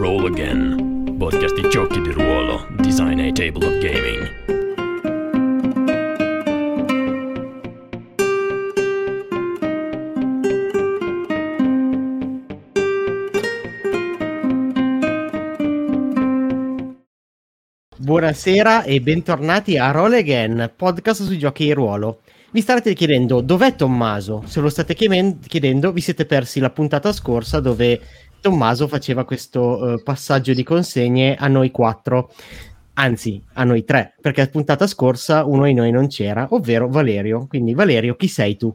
Roll Again, podcast di giochi di ruolo, design a table of gaming. Buonasera e bentornati a Roll Again, podcast sui giochi di ruolo. Vi starete chiedendo dov'è Tommaso? Se lo state chiedendo vi siete persi la puntata scorsa dove Tommaso faceva questo passaggio di consegne a noi quattro, anzi a noi tre, perché la puntata scorsa uno di noi non c'era, ovvero Valerio. Quindi Valerio, chi sei tu?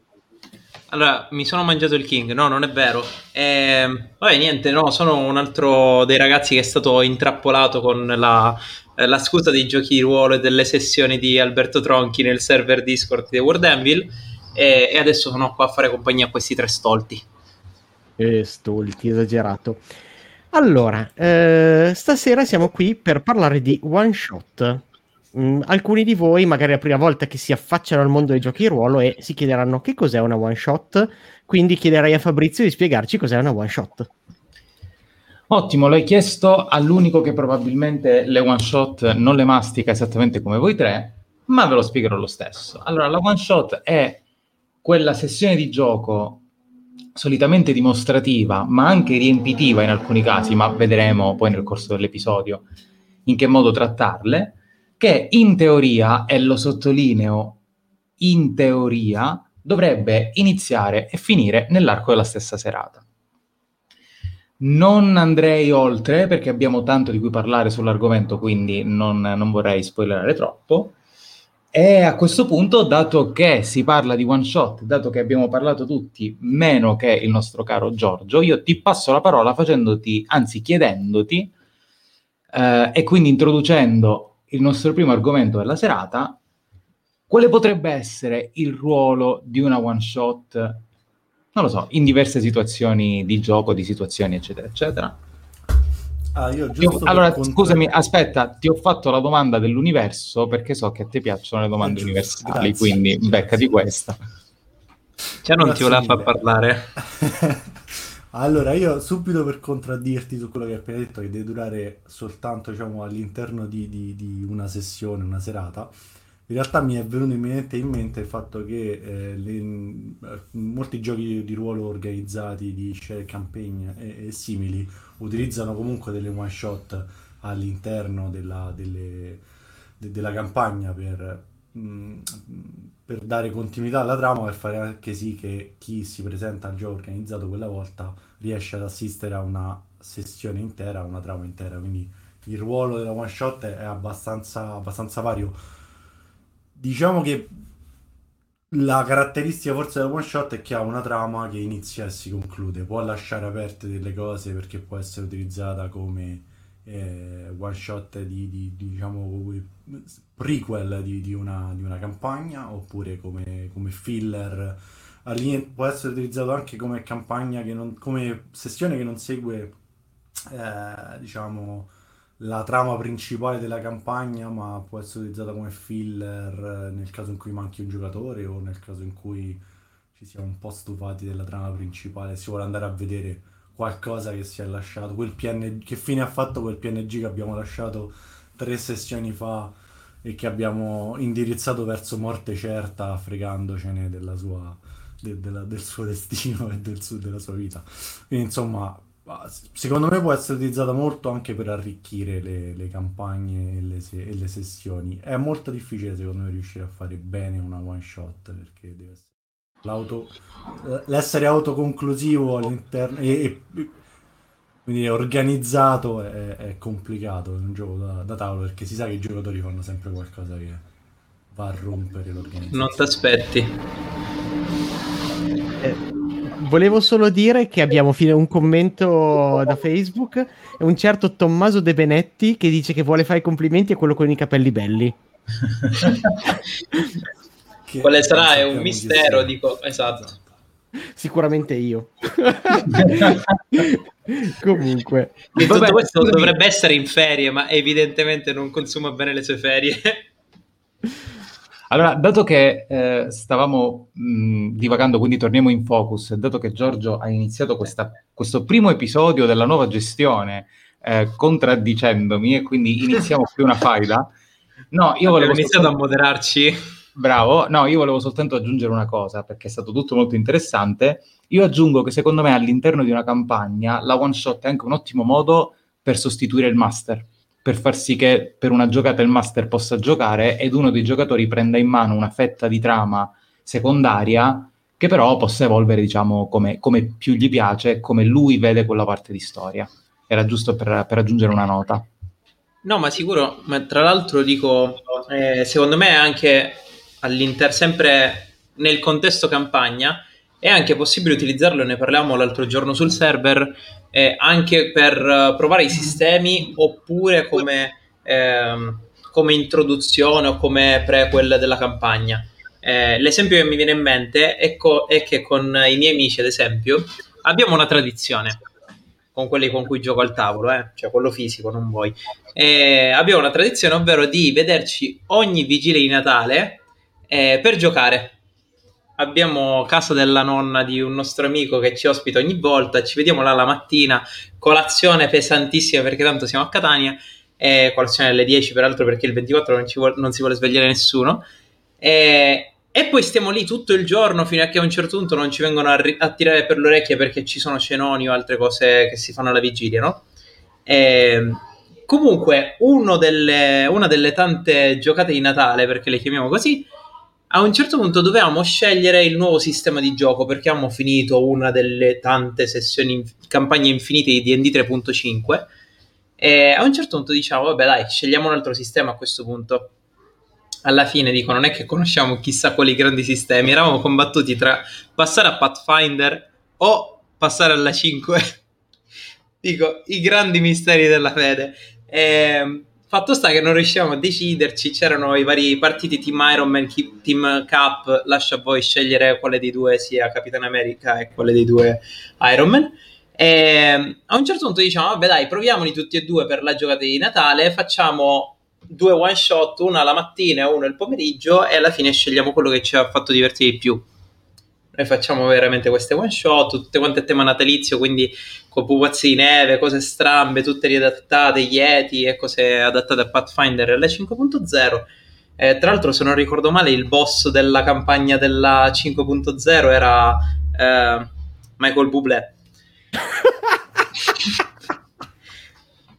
Allora, mi sono mangiato il King, no, non è vero. Vabbè, niente, no, sono un altro dei ragazzi che è stato intrappolato con la scusa dei giochi di ruolo e delle sessioni di Alberto Tronchi nel server Discord di World Anvil e adesso sono qua a fare compagnia a questi tre stolti. Stolti, esagerato. Allora, stasera siamo qui per parlare di one shot. Alcuni di voi, magari la prima volta che si affacciano al mondo dei giochi di ruolo, e si chiederanno che cos'è una one shot, quindi chiederei a Fabrizio di spiegarci cos'è una one shot. Ottimo, l'hai chiesto all'unico che probabilmente le one shot non le mastica esattamente come voi tre, ma ve lo spiegherò lo stesso. Allora, la one shot è quella sessione di gioco solitamente dimostrativa, ma anche riempitiva in alcuni casi, ma vedremo poi nel corso dell'episodio in che modo trattarle, che in teoria, e lo sottolineo, in teoria dovrebbe iniziare e finire nell'arco della stessa serata. Non andrei oltre perché abbiamo tanto di cui parlare sull'argomento, quindi non vorrei spoilerare troppo. E a questo punto, dato che si parla di one shot, dato che abbiamo parlato tutti, meno che il nostro caro Giorgio, io ti passo la parola chiedendoti, e quindi introducendo il nostro primo argomento della serata, quale potrebbe essere il ruolo di una one shot, non lo so, in diverse situazioni di gioco, di situazioni, eccetera, eccetera. Allora, scusami, aspetta, ti ho fatto la domanda dell'universo, perché so che a te piacciono le domande universali, grazie, quindi beccati questa. Cioè non ti voleva far parlare. Allora, io subito per contraddirti su quello che hai appena detto, che deve durare soltanto, diciamo, all'interno di una sessione, una serata, in realtà mi è venuto in mente il fatto che molti giochi di ruolo organizzati di share campaign e simili utilizzano comunque delle one shot all'interno della campagna per dare continuità alla trama, per fare anche sì che chi si presenta al gioco organizzato quella volta riesce ad assistere a una sessione intera, a una trama intera. Quindi il ruolo della one shot è abbastanza vario. Diciamo che la caratteristica forse della one shot è che ha una trama che inizia e si conclude, può lasciare aperte delle cose perché può essere utilizzata come one shot diciamo prequel di una campagna, oppure come filler, può essere utilizzato anche come campagna come sessione che non segue diciamo la trama principale della campagna, ma può essere utilizzata come filler nel caso in cui manchi un giocatore o nel caso in cui ci siamo un po' stufati della trama principale, si vuole andare a vedere qualcosa che si è lasciato, che fine ha fatto quel PNG che abbiamo lasciato 3 sessioni fa e che abbiamo indirizzato verso morte certa, fregandocene del suo destino e della sua vita. Quindi insomma, secondo me può essere utilizzata molto anche per arricchire le campagne e le sessioni. È molto difficile secondo me riuscire a fare bene una one shot, perché deve essere l'essere autoconclusivo all'interno e quindi organizzato è complicato in un gioco da tavolo, perché si sa che i giocatori fanno sempre qualcosa che va a rompere l'organizzazione. Non ti aspetti. Volevo solo dire che abbiamo un commento da Facebook, un certo Tommaso De Benetti che dice che vuole fare i complimenti a quello con i capelli belli. Quale sarà? È un mistero, dico, esatto. Sicuramente io. Comunque. E tutto questo dovrebbe essere in ferie, ma evidentemente non consuma bene le sue ferie. Allora, dato che stavamo divagando, quindi torniamo in focus, dato che Giorgio ha iniziato questo primo episodio della nuova gestione contraddicendomi, e quindi iniziamo qui una faida. No, io volevo iniziato a moderarci. Bravo. No, io volevo soltanto aggiungere una cosa, perché è stato tutto molto interessante. Io aggiungo che secondo me all'interno di una campagna la one shot è anche un ottimo modo per sostituire il master, per far sì che per una giocata il master possa giocare ed uno dei giocatori prenda in mano una fetta di trama secondaria che però possa evolvere, diciamo, come più gli piace, come lui vede quella parte di storia. Era giusto per aggiungere una nota. No, ma sicuro, ma tra l'altro dico, secondo me anche sempre nel contesto campagna è anche possibile utilizzarlo, ne parlavamo l'altro giorno sul server, anche per provare i sistemi, oppure come introduzione o come prequel della campagna. L'esempio che mi viene in mente è che con i miei amici, ad esempio, abbiamo una tradizione, con quelli con cui gioco al tavolo, cioè quello fisico, non voi. Abbiamo una tradizione, ovvero di vederci ogni vigilia di Natale per giocare. Abbiamo casa della nonna di un nostro amico che ci ospita ogni volta, ci vediamo là la mattina, colazione pesantissima perché tanto siamo a Catania, colazione alle 10 peraltro perché il 24 non si vuole svegliare nessuno. E poi stiamo lì tutto il giorno fino a che a un certo punto non ci vengono a tirare per l'orecchia perché ci sono cenoni o altre cose che si fanno alla vigilia, no? Comunque una delle tante giocate di Natale, perché le chiamiamo così, a un certo punto dovevamo scegliere il nuovo sistema di gioco perché abbiamo finito una delle tante sessioni, campagne infinite di D&D 3.5, e a un certo punto diciamo vabbè dai, scegliamo un altro sistema a questo punto. Alla fine dico, non è che conosciamo chissà quali grandi sistemi, eravamo combattuti tra passare a Pathfinder o passare alla 5. Dico, i grandi misteri della fede. Fatto sta che non riuscivamo a deciderci, c'erano i vari partiti, Team Iron Man, Team Cap, lascia a voi scegliere quale dei due sia Capitano America e quale dei due Iron Man. A un certo punto diciamo, vabbè dai, proviamoli tutti e due per la giocata di Natale, facciamo due one shot, una la mattina e uno il pomeriggio, e alla fine scegliamo quello che ci ha fatto divertire di più. Noi facciamo veramente queste one shot, tutte quante a tema natalizio, quindi con pupazzi di neve, cose strambe, tutte riadattate, Yeti e cose adattate a Pathfinder e alla 5.0. Tra l'altro, se non ricordo male, il boss della campagna della 5.0 era Michael Bublé.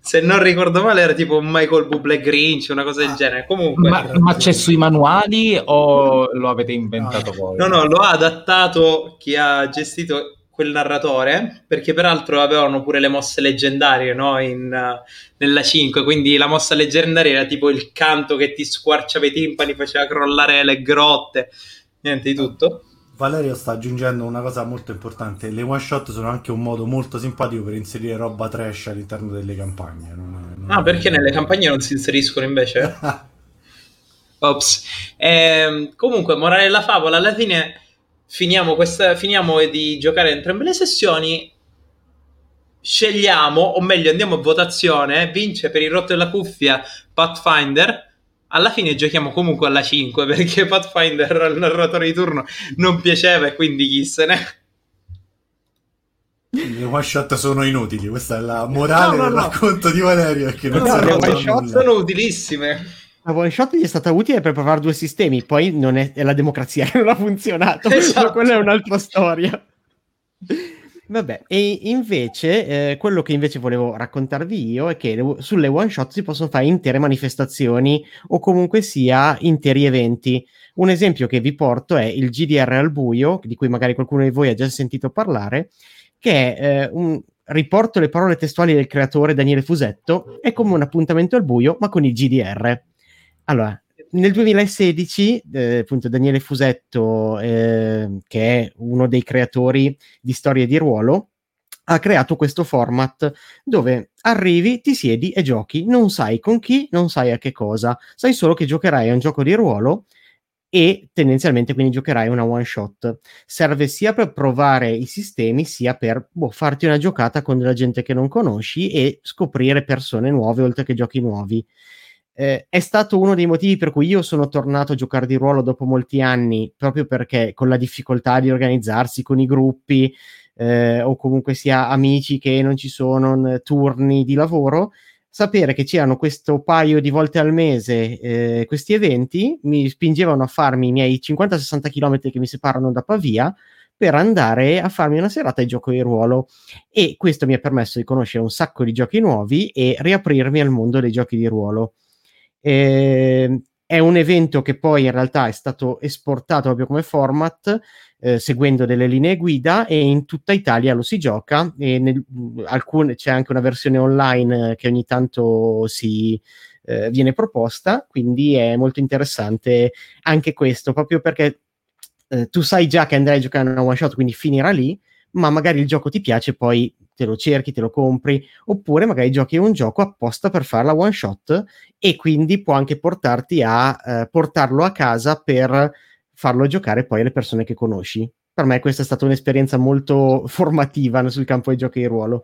Se non ricordo male era tipo un Michael Bublé Grinch, una cosa del genere. Comunque, ma c'è sui manuali o lo avete inventato voi? No, lo ha adattato chi ha gestito quel narratore, perché peraltro avevano pure le mosse leggendarie, no? Nella 5, quindi la mossa leggendaria era tipo il canto che ti squarciava i timpani, faceva crollare le grotte, niente di tutto. Valerio sta aggiungendo una cosa molto importante: le one shot sono anche un modo molto simpatico per inserire roba trash all'interno delle campagne. Perché nelle campagne non si inseriscono invece? Ops. Comunque, morale della favola, alla fine finiamo di giocare entrambe le sessioni, scegliamo, o meglio andiamo a votazione, vince per il rotto della cuffia Pathfinder. Alla fine giochiamo comunque alla 5 perché Pathfinder al narratore di turno non piaceva, e quindi chi se ne... Le one shot sono inutili, questa è la morale del racconto di Valerio, che le one shot sono utilissime. La one shot gli è stata utile per provare due sistemi, poi non è la democrazia che non ha funzionato, esatto. Quella è un'altra storia. Vabbè, e invece quello che invece volevo raccontarvi io è che sulle one shot si possono fare intere manifestazioni o comunque sia interi eventi. Un esempio che vi porto è il GDR al buio, di cui magari qualcuno di voi ha già sentito parlare, che è riporto le parole testuali del creatore Daniele Fusetto, è come un appuntamento al buio ma con il GDR. Allora, nel 2016, appunto, Daniele Fusetto, che è uno dei creatori di Storie di Ruolo, ha creato questo format dove arrivi, ti siedi e giochi. Non sai con chi, non sai a che cosa, sai solo che giocherai a un gioco di ruolo e tendenzialmente quindi giocherai una one shot. Serve sia per provare i sistemi, sia per farti una giocata con della gente che non conosci e scoprire persone nuove oltre che giochi nuovi. È stato uno dei motivi per cui io sono tornato a giocare di ruolo dopo molti anni, proprio perché con la difficoltà di organizzarsi con i gruppi o comunque sia amici che non ci sono turni di lavoro, sapere che c'erano questo paio di volte al mese questi eventi mi spingevano a farmi i miei 50-60 km che mi separano da Pavia per andare a farmi una serata di gioco di ruolo, e questo mi ha permesso di conoscere un sacco di giochi nuovi e riaprirmi al mondo dei giochi di ruolo. È un evento che poi in realtà è stato esportato proprio come format, seguendo delle linee guida, e in tutta Italia lo si gioca, e c'è anche una versione online che ogni tanto viene proposta, quindi è molto interessante anche questo, proprio perché tu sai già che andrai a giocare una one shot, quindi finirà lì, ma magari il gioco ti piace, poi te lo cerchi, te lo compri, oppure magari giochi un gioco apposta per fare la one shot e quindi può anche portarti a portarlo a casa per farlo giocare poi alle persone che conosci. Per me questa è stata un'esperienza molto formativa sul campo dei giochi di ruolo.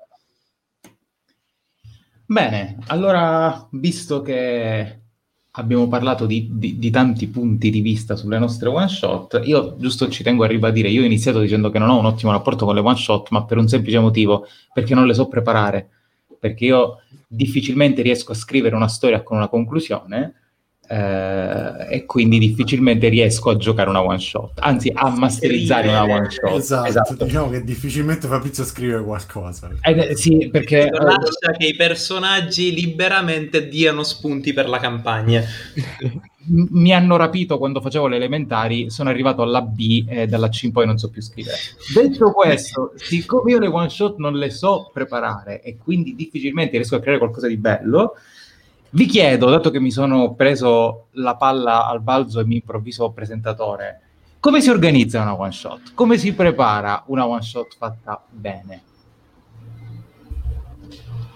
Bene, allora, visto che abbiamo parlato di tanti punti di vista sulle nostre one shot, io giusto ci tengo a ribadire, io ho iniziato dicendo che non ho un ottimo rapporto con le one shot, ma per un semplice motivo, perché non le so preparare, perché io difficilmente riesco a scrivere una storia con una conclusione, e quindi difficilmente riesco a giocare una one shot, anzi a masterizzare una one shot. Esatto. Diciamo che difficilmente Fabrizio scrive qualcosa, sì, perché lascia che i personaggi liberamente diano spunti per la campagna. Mi hanno rapito quando facevo le elementari, sono arrivato alla B e dalla C in poi non so più scrivere. Detto questo, siccome io le one shot non le so preparare e quindi difficilmente riesco a creare qualcosa di bello, vi chiedo, dato che mi sono preso la palla al balzo e mi improvviso presentatore, come si organizza una one shot? Come si prepara una one shot fatta bene?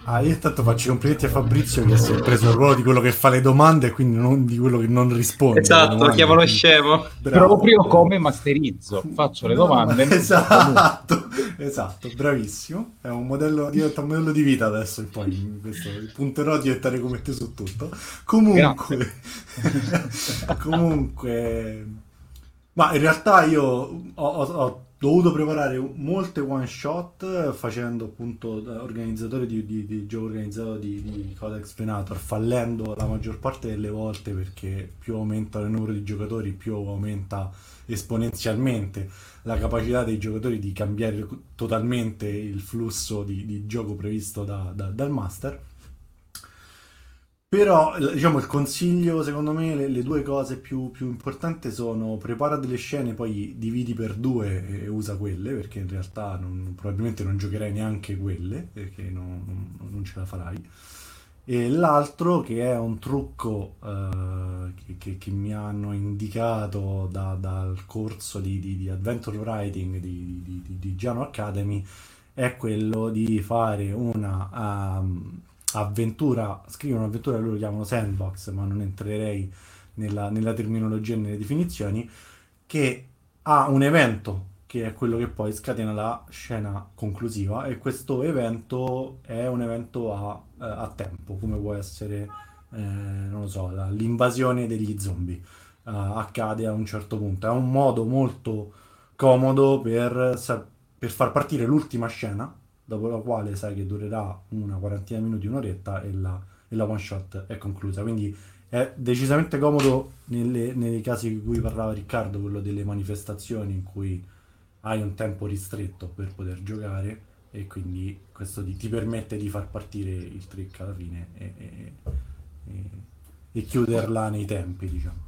Io intanto faccio i complimenti a Fabrizio che si è preso il ruolo di quello che fa le domande e quindi non di quello che non risponde. Esatto, lo chiamo lo scemo. Bravo. Proprio come masterizzo, faccio le domande. Esatto, bravissimo. È un modello, diventa un modello di vita adesso, e poi questo, punterò a diventare come te su tutto. Comunque, ma in realtà io ho dovuto preparare molte one shot facendo appunto organizzatore di gioco organizzato di Codex Venator, fallendo la maggior parte delle volte perché più aumenta il numero di giocatori più aumenta esponenzialmente la capacità dei giocatori di cambiare totalmente il flusso di gioco previsto dal master. Però, diciamo, il consiglio, secondo me, le due cose più importanti sono: prepara delle scene, poi dividi per due e usa quelle, perché in realtà probabilmente non giocherai neanche quelle, perché non ce la farai. E l'altro, che è un trucco che mi hanno indicato dal corso di Adventure Writing di Gianno Academy, è quello di fare una... avventura, scrivono un'avventura, loro lo chiamano sandbox, ma non entrerei nella terminologia e nelle definizioni, che ha un evento che è quello che poi scatena la scena conclusiva, e questo evento è un evento a tempo, come può essere non lo so, l'invasione degli zombie accade a un certo punto. È un modo molto comodo per far partire l'ultima scena, dopo la quale sai che durerà una quarantina di minuti, un'oretta, e la one shot è conclusa. Quindi è decisamente comodo nei casi di cui parlava Riccardo, quello delle manifestazioni in cui hai un tempo ristretto per poter giocare, e quindi questo ti permette di far partire il trick alla fine e chiuderla nei tempi, diciamo.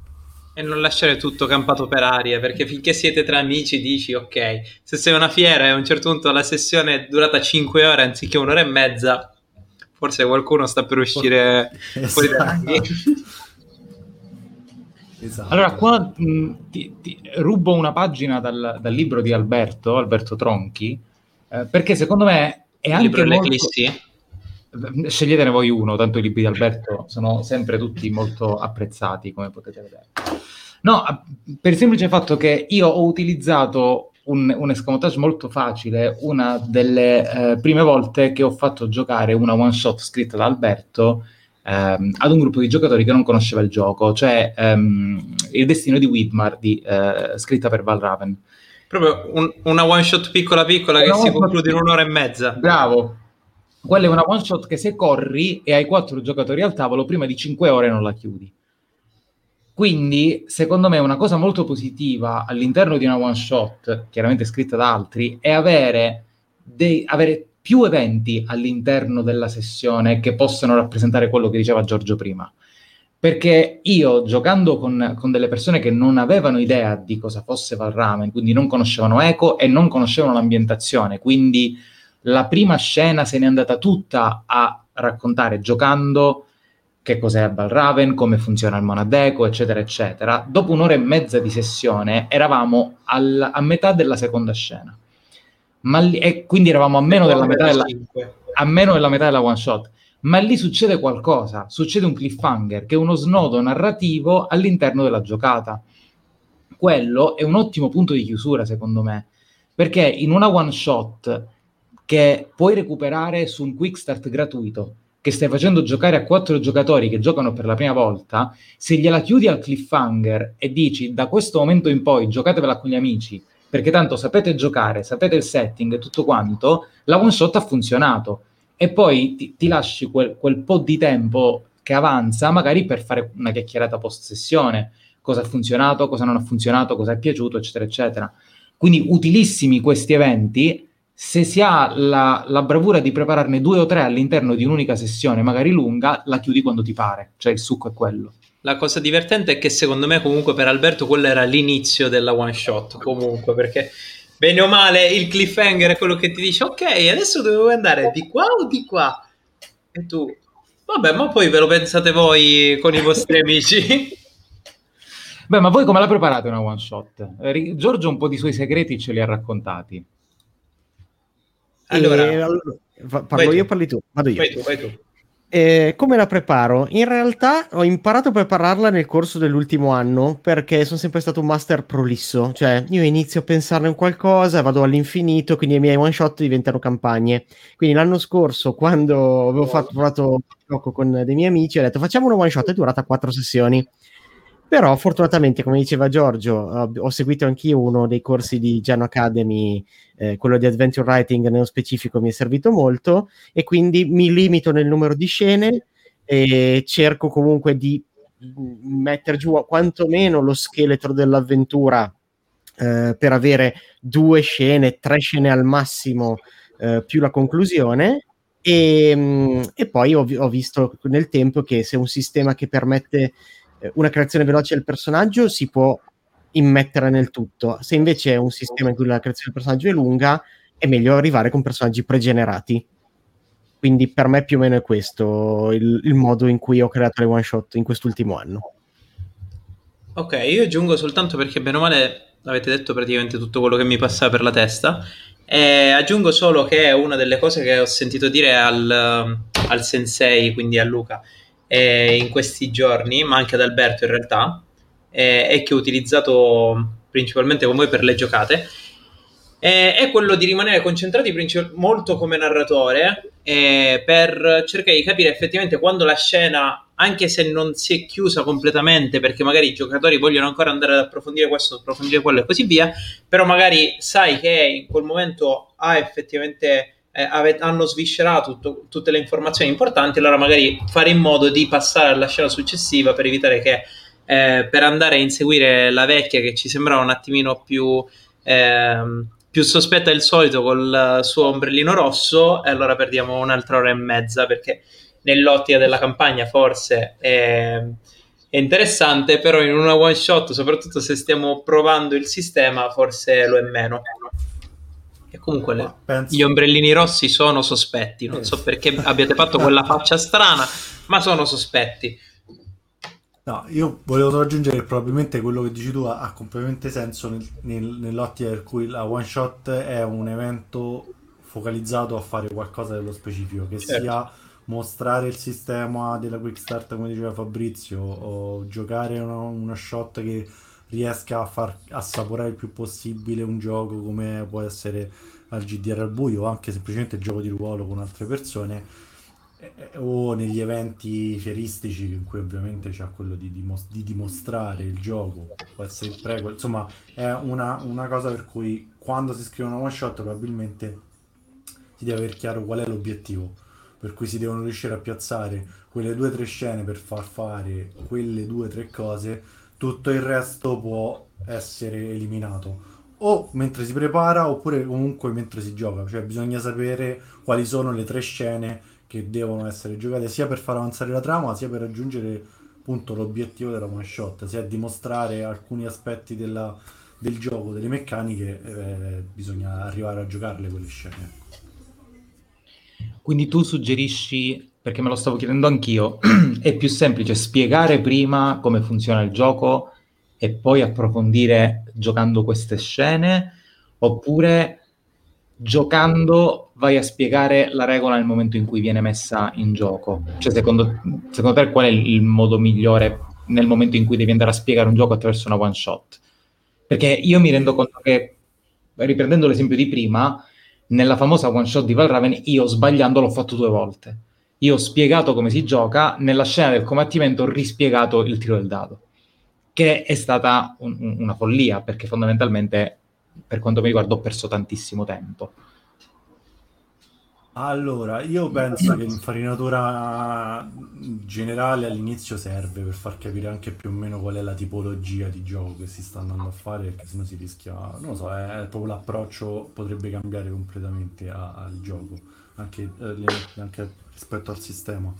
E non lasciare tutto campato per aria, perché finché siete tra amici dici ok, se sei una fiera e a un certo punto la sessione è durata 5 ore anziché un'ora e mezza, forse qualcuno sta per uscire fuori dai. Esatto. Allora qua ti rubo una pagina dal libro di Alberto Tronchi, perché secondo me è anche libro molto... Sceglietene voi uno, tanto i libri di Alberto sono sempre tutti molto apprezzati, come potete vedere. No, per il semplice fatto che io ho utilizzato un escamotage molto facile una delle prime volte che ho fatto giocare una one shot scritta da Alberto ad un gruppo di giocatori che non conosceva il gioco, cioè Il destino di Widmar, scritta per Val Raven. proprio una one shot piccola piccola che si conclude in un'ora e mezza. Bravo. Quella è una one shot che se corri e hai 4 giocatori al tavolo, prima di 5 ore non la chiudi. Quindi, secondo me, una cosa molto positiva all'interno di una one shot, chiaramente scritta da altri, è avere più eventi all'interno della sessione che possano rappresentare quello che diceva Giorgio prima. Perché io, giocando con delle persone che non avevano idea di cosa fosse Val Raven, quindi non conoscevano Eco e non conoscevano l'ambientazione, quindi la prima scena se n'è andata tutta a raccontare, giocando, che cos'è Val Raven, come funziona il monadeco, eccetera, eccetera. Dopo un'ora e mezza di sessione eravamo a metà della seconda scena. E quindi eravamo a meno della metà della one shot. Ma lì succede qualcosa, succede un cliffhanger, che è uno snodo narrativo all'interno della giocata. Quello è un ottimo punto di chiusura, secondo me, perché in una one shot che puoi recuperare su un quick start gratuito, che stai facendo giocare a 4 giocatori che giocano per la prima volta, se gliela chiudi al cliffhanger e dici: da questo momento in poi giocatevela con gli amici, perché tanto sapete giocare, sapete il setting e tutto quanto, la one shot ha funzionato. E poi ti lasci quel po' di tempo che avanza, magari per fare una chiacchierata post-sessione, cosa ha funzionato, cosa non ha funzionato, cosa è piaciuto, eccetera, eccetera. Quindi utilissimi questi eventi. Se si ha la bravura di prepararne 2 o 3 all'interno di un'unica sessione, magari lunga, la chiudi quando ti pare. Cioè il succo è quello. La cosa divertente è che secondo me comunque per Alberto quello era l'inizio della one shot, comunque, perché bene o male il cliffhanger è quello che ti dice: ok, adesso dovevo andare di qua o di qua? E tu, vabbè, ma poi ve lo pensate voi con i vostri amici. Beh, ma voi come la preparate una one shot? Giorgio un po' di suoi segreti ce li ha raccontati. Allora, parlo io, parli tu, vado io. Vai tu. Come la preparo? In realtà ho imparato a prepararla nel corso dell'ultimo anno, perché sono sempre stato un master prolisso, cioè io inizio a pensarne un qualcosa, vado all'infinito, quindi i miei one shot diventano campagne. Quindi l'anno scorso, quando avevo provato un gioco con dei miei amici, ho detto facciamo una one shot, è durata 4 sessioni. Però fortunatamente, come diceva Giorgio, ho seguito anch'io uno dei corsi di Gianno Academy, quello di Adventure Writing nello specifico mi è servito molto, e quindi mi limito nel numero di scene e cerco comunque di mettere giù quantomeno lo scheletro dell'avventura, per avere 2 scene, 3 scene al massimo, più la conclusione. E poi ho visto nel tempo che se un sistema che permette una creazione veloce del personaggio si può immettere nel tutto. Se invece è un sistema in cui la creazione del personaggio è lunga, è meglio arrivare con personaggi pregenerati. Quindi per me più o meno è questo il modo in cui ho creato le one shot in quest'ultimo anno. Ok, io aggiungo soltanto, perché bene o male avete detto praticamente tutto quello che mi passava per la testa, e aggiungo solo che è una delle cose che ho sentito dire al sensei, quindi a Luca, in questi giorni, ma anche ad Alberto in realtà, e che ho utilizzato principalmente con voi per le giocate, è quello di rimanere concentrati molto come narratore, per cercare di capire effettivamente quando la scena, anche se non si è chiusa completamente, perché magari i giocatori vogliono ancora andare ad approfondire questo, approfondire quello e così via, però magari sai che in quel momento effettivamente hanno sviscerato tutte le informazioni importanti, allora magari fare in modo di passare alla scena successiva per evitare che, per andare a inseguire la vecchia che ci sembrava un attimino più sospetta del solito col suo ombrellino rosso, e allora perdiamo un'altra ora e mezza, perché nell'ottica della campagna forse è interessante, però in una one shot, soprattutto se stiamo provando il sistema, forse lo è meno. E comunque gli ombrellini rossi sono sospetti, non so perché abbiate fatto quella faccia strana, ma sono sospetti. No, io volevo aggiungere che probabilmente quello che dici tu ha completamente senso nell'ottica per cui la one shot è un evento focalizzato a fare qualcosa dello specifico, che sia mostrare il sistema della quick start, come diceva Fabrizio, o giocare una shot che riesca a far assaporare il più possibile un gioco, come può essere al GDR al buio, o anche semplicemente il gioco di ruolo con altre persone. o negli eventi fieristici in cui ovviamente c'è quello di dimostrare il gioco, può essere il prequel, insomma è una cosa per cui quando si scrive una one shot probabilmente si deve aver chiaro qual è l'obiettivo, per cui si devono riuscire a piazzare quelle 2 o 3 scene per far fare quelle 2 o 3 cose, tutto il resto può essere eliminato o mentre si prepara oppure comunque mentre si gioca, cioè bisogna sapere quali sono le 3 scene che devono essere giocate sia per far avanzare la trama sia per raggiungere appunto l'obiettivo della one shot, sia dimostrare alcuni aspetti del gioco, delle meccaniche, bisogna arrivare a giocarle quelle scene. Quindi tu suggerisci, perché me lo stavo chiedendo anch'io, è più semplice spiegare prima come funziona il gioco e poi approfondire giocando queste scene, oppure giocando vai a spiegare la regola nel momento in cui viene messa in gioco? Cioè secondo te qual è il modo migliore nel momento in cui devi andare a spiegare un gioco attraverso una one shot? Perché io mi rendo conto che, riprendendo l'esempio di prima, nella famosa one shot di Val Raven io sbagliando l'ho fatto 2 volte. Io ho spiegato come si gioca, nella scena del combattimento ho rispiegato il tiro del dado, che è stata una follia, perché fondamentalmente, per quanto mi riguarda, ho perso tantissimo tempo. Allora, io penso che l'infarinatura generale all'inizio serve per far capire anche più o meno qual è la tipologia di gioco che si sta andando a fare, perché sennò si rischia, non lo so, è proprio l'approccio potrebbe cambiare completamente al gioco, anche rispetto al sistema.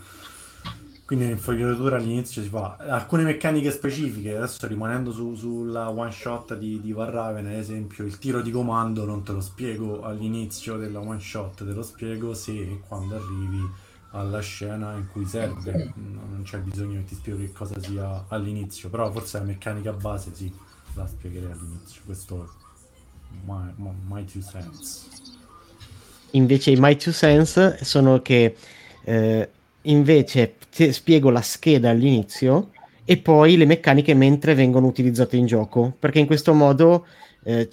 Quindi l'infarinatura all'inizio si fa alcune meccaniche specifiche, adesso rimanendo sulla one shot di Val Raven, ad esempio il tiro di comando non te lo spiego all'inizio della one shot, te lo spiego se e quando arrivi alla scena in cui serve, non c'è bisogno che ti spiego che cosa sia all'inizio, però forse la meccanica base sì, la spiegherei all'inizio, questo è my two cents. Invece i my two cents sono che... invece spiego la scheda all'inizio e poi le meccaniche mentre vengono utilizzate in gioco, perché in questo modo c'è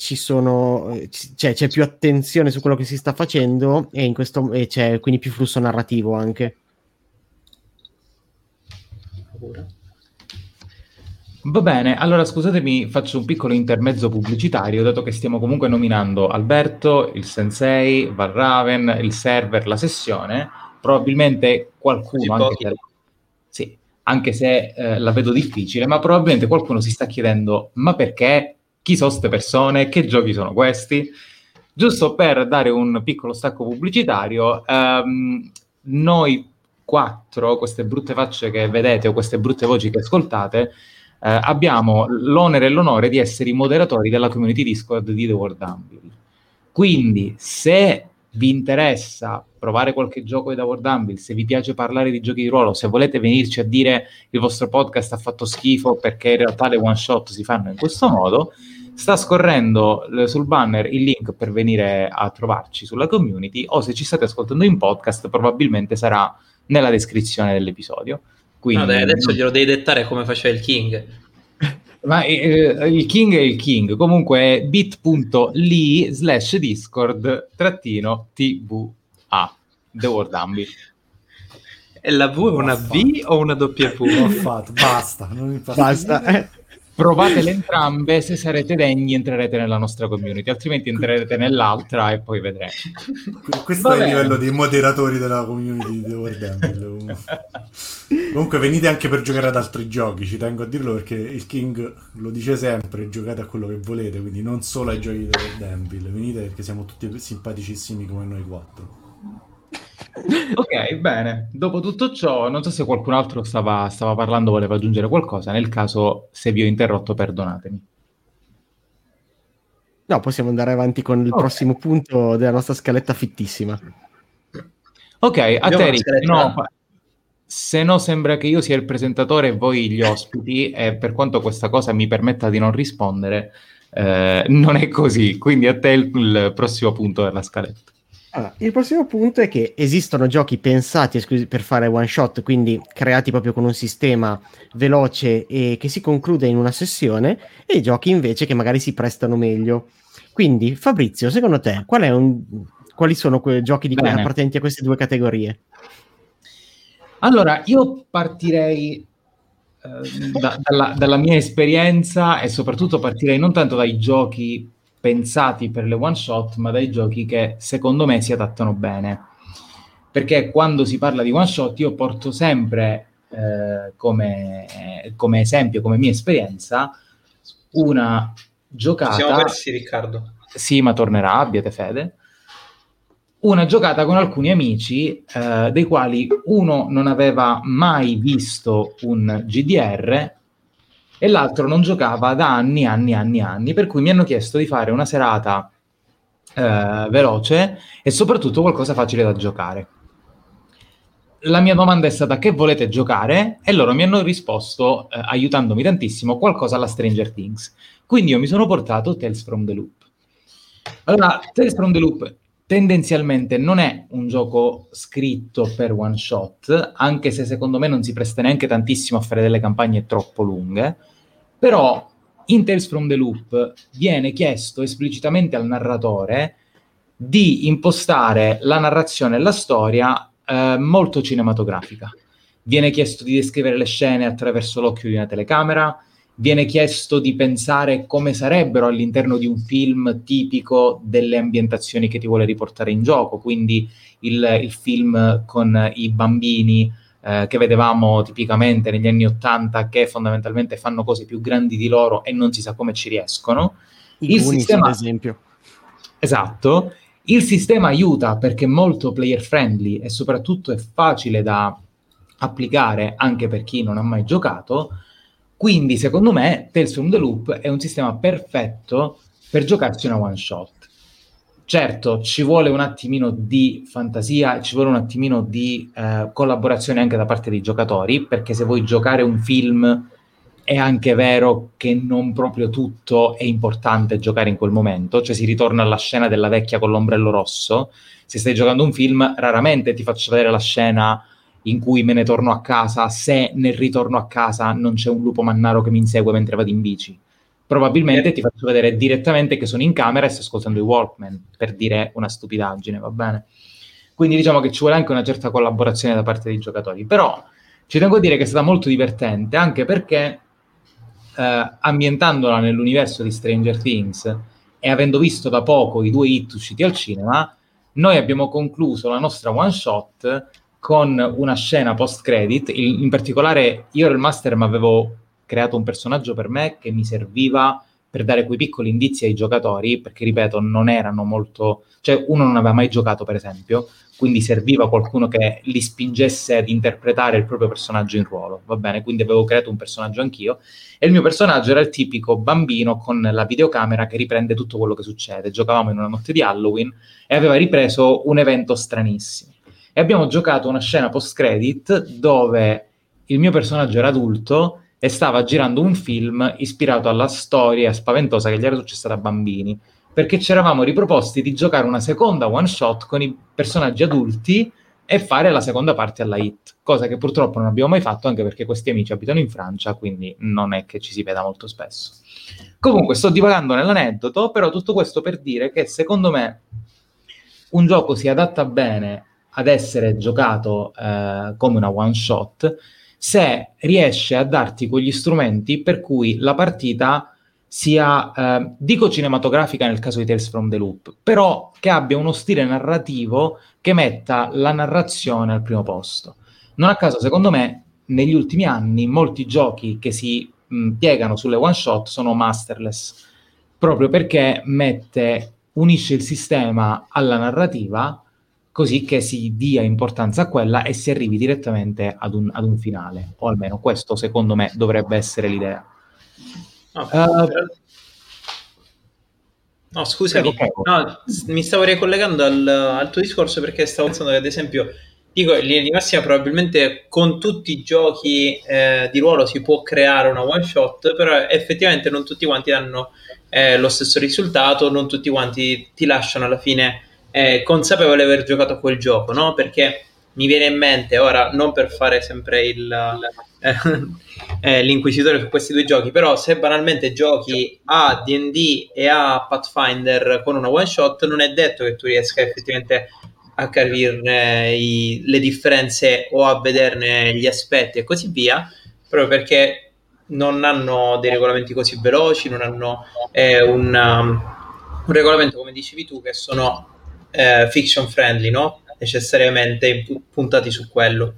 più attenzione su quello che si sta facendo e c'è quindi più flusso narrativo anche. Va bene, allora scusatemi, faccio un piccolo intermezzo pubblicitario, dato che stiamo comunque nominando Alberto, il sensei, Val Raven, il server, la sessione. Probabilmente qualcuno, anche se la vedo difficile, ma probabilmente qualcuno si sta chiedendo ma perché? Chi sono queste persone? Che giochi sono questi? Giusto per dare un piccolo stacco pubblicitario, noi 4, queste brutte facce che vedete o queste brutte voci che ascoltate, abbiamo l'onere e l'onore di essere i moderatori della community Discord di The World Anvil. Quindi se vi interessa provare qualche gioco da World Anvil, se vi piace parlare di giochi di ruolo, se volete venirci a dire il vostro podcast ha fatto schifo perché in realtà le one shot si fanno in questo modo, sta scorrendo sul banner il link per venire a trovarci sulla community, o se ci state ascoltando in podcast probabilmente sarà nella descrizione dell'episodio. Quindi, no, dai, adesso glielo devi dettare come faceva il King. Ma il King è il King, comunque è bit.ly/discord-tva The World Anvil. E la V è una B o una W? Ho fatto, basta, non mi basta. Provatele entrambe, se sarete degni entrerete nella nostra community, altrimenti entrerete nell'altra e poi vedremo. Questo è il livello dei moderatori della community di The World Anvil. Comunque venite anche per giocare ad altri giochi, ci tengo a dirlo perché il King lo dice sempre, giocate a quello che volete, quindi non solo ai giochi di The World Anvil, venite perché siamo tutti simpaticissimi come noi 4. Ok, bene, dopo tutto ciò non so se qualcun altro stava parlando, voleva aggiungere qualcosa, nel caso se vi ho interrotto perdonatemi. No, possiamo andare avanti con il prossimo punto della nostra scaletta fittissima. Ok, a te Rick, se no sembra che io sia il presentatore e voi gli ospiti e per quanto questa cosa mi permetta di non rispondere non è così, quindi a te il prossimo punto della scaletta. Allora, il prossimo punto è che esistono giochi pensati per fare one shot, quindi creati proprio con un sistema veloce e che si conclude in una sessione, e giochi invece che magari si prestano meglio. Quindi Fabrizio, secondo te quali sono quei giochi di cui appartenenti a queste 2 categorie? Allora, io partirei dalla mia esperienza e soprattutto partirei non tanto dai giochi pensati per le one shot, ma dai giochi che secondo me si adattano bene. Perché quando si parla di one shot io porto sempre come esempio, come mia esperienza, una giocata... Ci siamo persi, Riccardo. Sì, ma tornerà, abbiate fede. Una giocata con alcuni amici, dei quali uno non aveva mai visto un GDR e l'altro non giocava da anni, per cui mi hanno chiesto di fare una serata veloce e soprattutto qualcosa facile da giocare. La mia domanda è stata: che volete giocare? E loro mi hanno risposto, aiutandomi tantissimo, qualcosa alla Stranger Things. Quindi io mi sono portato Tales from the Loop. Allora, Tales from the Loop tendenzialmente non è un gioco scritto per one shot, anche se secondo me non si presta neanche tantissimo a fare delle campagne troppo lunghe, però in Tales from the Loop viene chiesto esplicitamente al narratore di impostare la narrazione e la storia molto cinematografica. Viene chiesto di descrivere le scene attraverso l'occhio di una telecamera, viene chiesto di pensare come sarebbero all'interno di un film tipico delle ambientazioni che ti vuole riportare in gioco, quindi il film con i bambini che vedevamo tipicamente negli anni '80, che fondamentalmente fanno cose più grandi di loro e non si sa come ci riescono. Il sistema, ad esempio. Esatto. Il sistema aiuta perché è molto player friendly e soprattutto è facile da applicare anche per chi non ha mai giocato. Quindi, secondo me, Tales from the Loop è un sistema perfetto per giocarsi una one shot. Certo, ci vuole un attimino di fantasia, ci vuole un attimino di collaborazione anche da parte dei giocatori, perché se vuoi giocare un film è anche vero che non proprio tutto è importante giocare in quel momento, cioè si ritorna alla scena della vecchia con l'ombrello rosso. Se stai giocando un film, raramente ti faccio vedere la scena in cui me ne torno a casa, se nel ritorno a casa non c'è un lupo mannaro che mi insegue mentre vado in bici. Probabilmente ti faccio vedere direttamente che sono in camera e sto ascoltando i Walkman, per dire una stupidaggine, va bene? Quindi diciamo che ci vuole anche una certa collaborazione da parte dei giocatori. Però ci tengo a dire che è stata molto divertente, anche perché ambientandola nell'universo di Stranger Things e avendo visto da poco i due hit usciti al cinema, noi abbiamo concluso la nostra one shot con una scena post-credit. In particolare io ero il master, ma avevo creato un personaggio per me che mi serviva per dare quei piccoli indizi ai giocatori, perché, ripeto, non erano molto... Cioè, uno non aveva mai giocato, per esempio, quindi serviva qualcuno che li spingesse ad interpretare il proprio personaggio in ruolo, va bene? Quindi avevo creato un personaggio anch'io, e il mio personaggio era il tipico bambino con la videocamera che riprende tutto quello che succede. Giocavamo in una notte di Halloween e aveva ripreso un evento stranissimo. E abbiamo giocato una scena post-credit dove il mio personaggio era adulto e stava girando un film ispirato alla storia spaventosa che gli era successa da bambini, perché ci eravamo riproposti di giocare una seconda one-shot con i personaggi adulti e fare la seconda parte alla hit, cosa che purtroppo non abbiamo mai fatto, anche perché questi amici abitano in Francia, quindi non è che ci si veda molto spesso. Comunque, sto divagando nell'aneddoto, però tutto questo per dire che, secondo me, un gioco si adatta bene ad essere giocato come una one shot se riesce a darti quegli strumenti per cui la partita sia, dico cinematografica nel caso di Tales from the Loop, però che abbia uno stile narrativo che metta la narrazione al primo posto. Non a caso, secondo me, negli ultimi anni molti giochi che si piegano sulle one shot sono masterless, proprio perché unisce il sistema alla narrativa, così che si dia importanza a quella e si arrivi direttamente ad un finale, o almeno questo secondo me dovrebbe essere l'idea. No, scusami, okay. No, mi stavo ricollegando al tuo discorso, perché stavo pensando che, ad esempio, dico, in linea di massima probabilmente con tutti i giochi di ruolo si può creare una one shot, però effettivamente non tutti quanti hanno lo stesso risultato, non tutti quanti ti lasciano alla fine consapevole di aver giocato a quel gioco, no? Perché mi viene in mente ora, non per fare sempre l'inquisitore su questi due giochi, però se banalmente giochi a D&D e a Pathfinder con una one shot, non è detto che tu riesca effettivamente a capirne le differenze o a vederne gli aspetti e così via, proprio perché non hanno dei regolamenti così veloci, non hanno un regolamento, come dicevi tu, che sono fiction friendly, no? Necessariamente puntati su quello.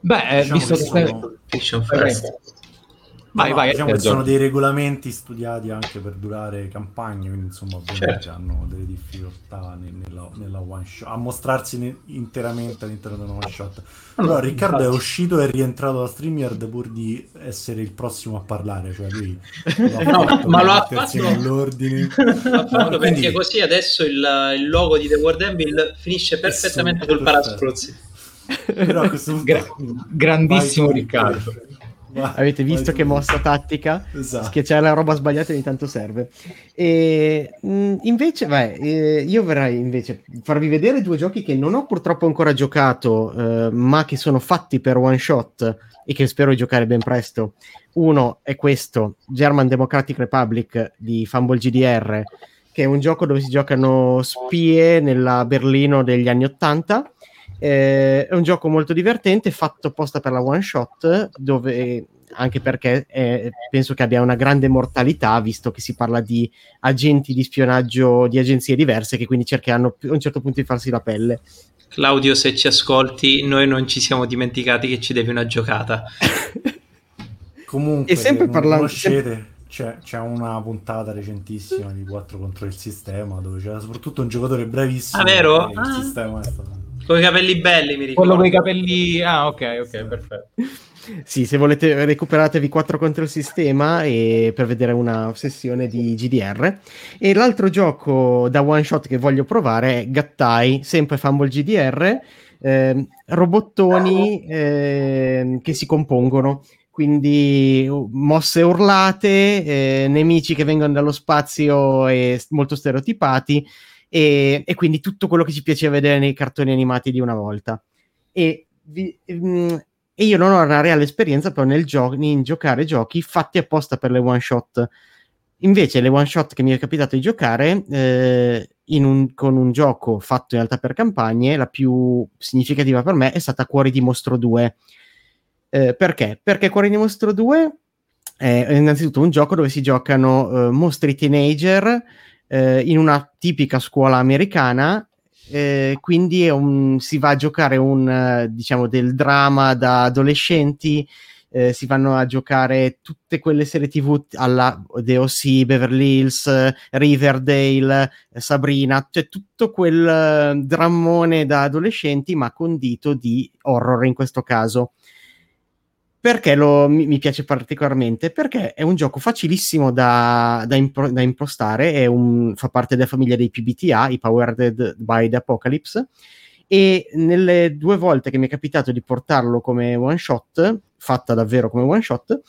Beh, diciamo visto che sono fiction friendly. Vai, diciamo che sono dei regolamenti studiati anche per durare campagne, quindi insomma certo, hanno delle difficoltà nella one shot a mostrarsi interamente all'interno di una one shot. Allora Riccardo è uscito e è rientrato da StreamYard pur di essere il prossimo a parlare, cioè lui ma lo ha fatto all'ordine quindi, perché così adesso il logo di The World Anvil finisce perfettamente sul paraspruzzi. Però questo grandissimo Riccardo. Avete visto che mossa tattica? Esatto. Schiacciare la roba sbagliata ogni tanto serve. E invece io vorrei invece farvi vedere due giochi che non ho purtroppo ancora giocato, ma che sono fatti per one shot e che spero di giocare ben presto. Uno è questo, German Democratic Republic di Fumble GDR, che è un gioco dove si giocano spie nella Berlino degli anni '80. È un gioco molto divertente, fatto apposta per la one shot, dove anche perché penso che abbia una grande mortalità, visto che si parla di agenti di spionaggio di agenzie diverse, che quindi cercheranno a un certo punto di farsi la pelle. Claudio, se ci ascolti, noi non ci siamo dimenticati che ci devi una giocata. Comunque, e sempre parlando, c'è una puntata recentissima di 4 contro il sistema, dove c'era soprattutto un giocatore bravissimo. Ah, vero? Il sistema è stato... con i capelli belli, mi ricordo. Quello con i capelli... Ah, ok, perfetto. Sì, se volete recuperatevi 4 contro il sistema e per vedere una sessione di GDR. E l'altro gioco da one shot che voglio provare è Gattai, sempre Fumble GDR, robottoni che si compongono. Quindi mosse urlate, nemici che vengono dallo spazio e molto stereotipati, e quindi tutto quello che ci piaceva vedere nei cartoni animati di una volta. E io non ho una reale esperienza però in giocare giochi fatti apposta per le one shot. Invece le one shot che mi è capitato di giocare con un gioco fatto in realtà per campagne, la più significativa per me è stata Cuori di Mostro 2. Perché? Perché Cuori di Mostro 2 è innanzitutto un gioco dove si giocano mostri teenager in una tipica scuola americana, quindi si va a giocare diciamo del drama da adolescenti, si vanno a giocare tutte quelle serie TV alla The O.C., Beverly Hills, Riverdale, Sabrina, cioè tutto quel drammone da adolescenti ma condito di horror in questo caso. Perché mi piace particolarmente? Perché è un gioco facilissimo da impostare, fa parte della famiglia dei PBTA, i Powered by the Apocalypse, e nelle 2 volte che mi è capitato di portarlo come one shot, fatta davvero come one shot,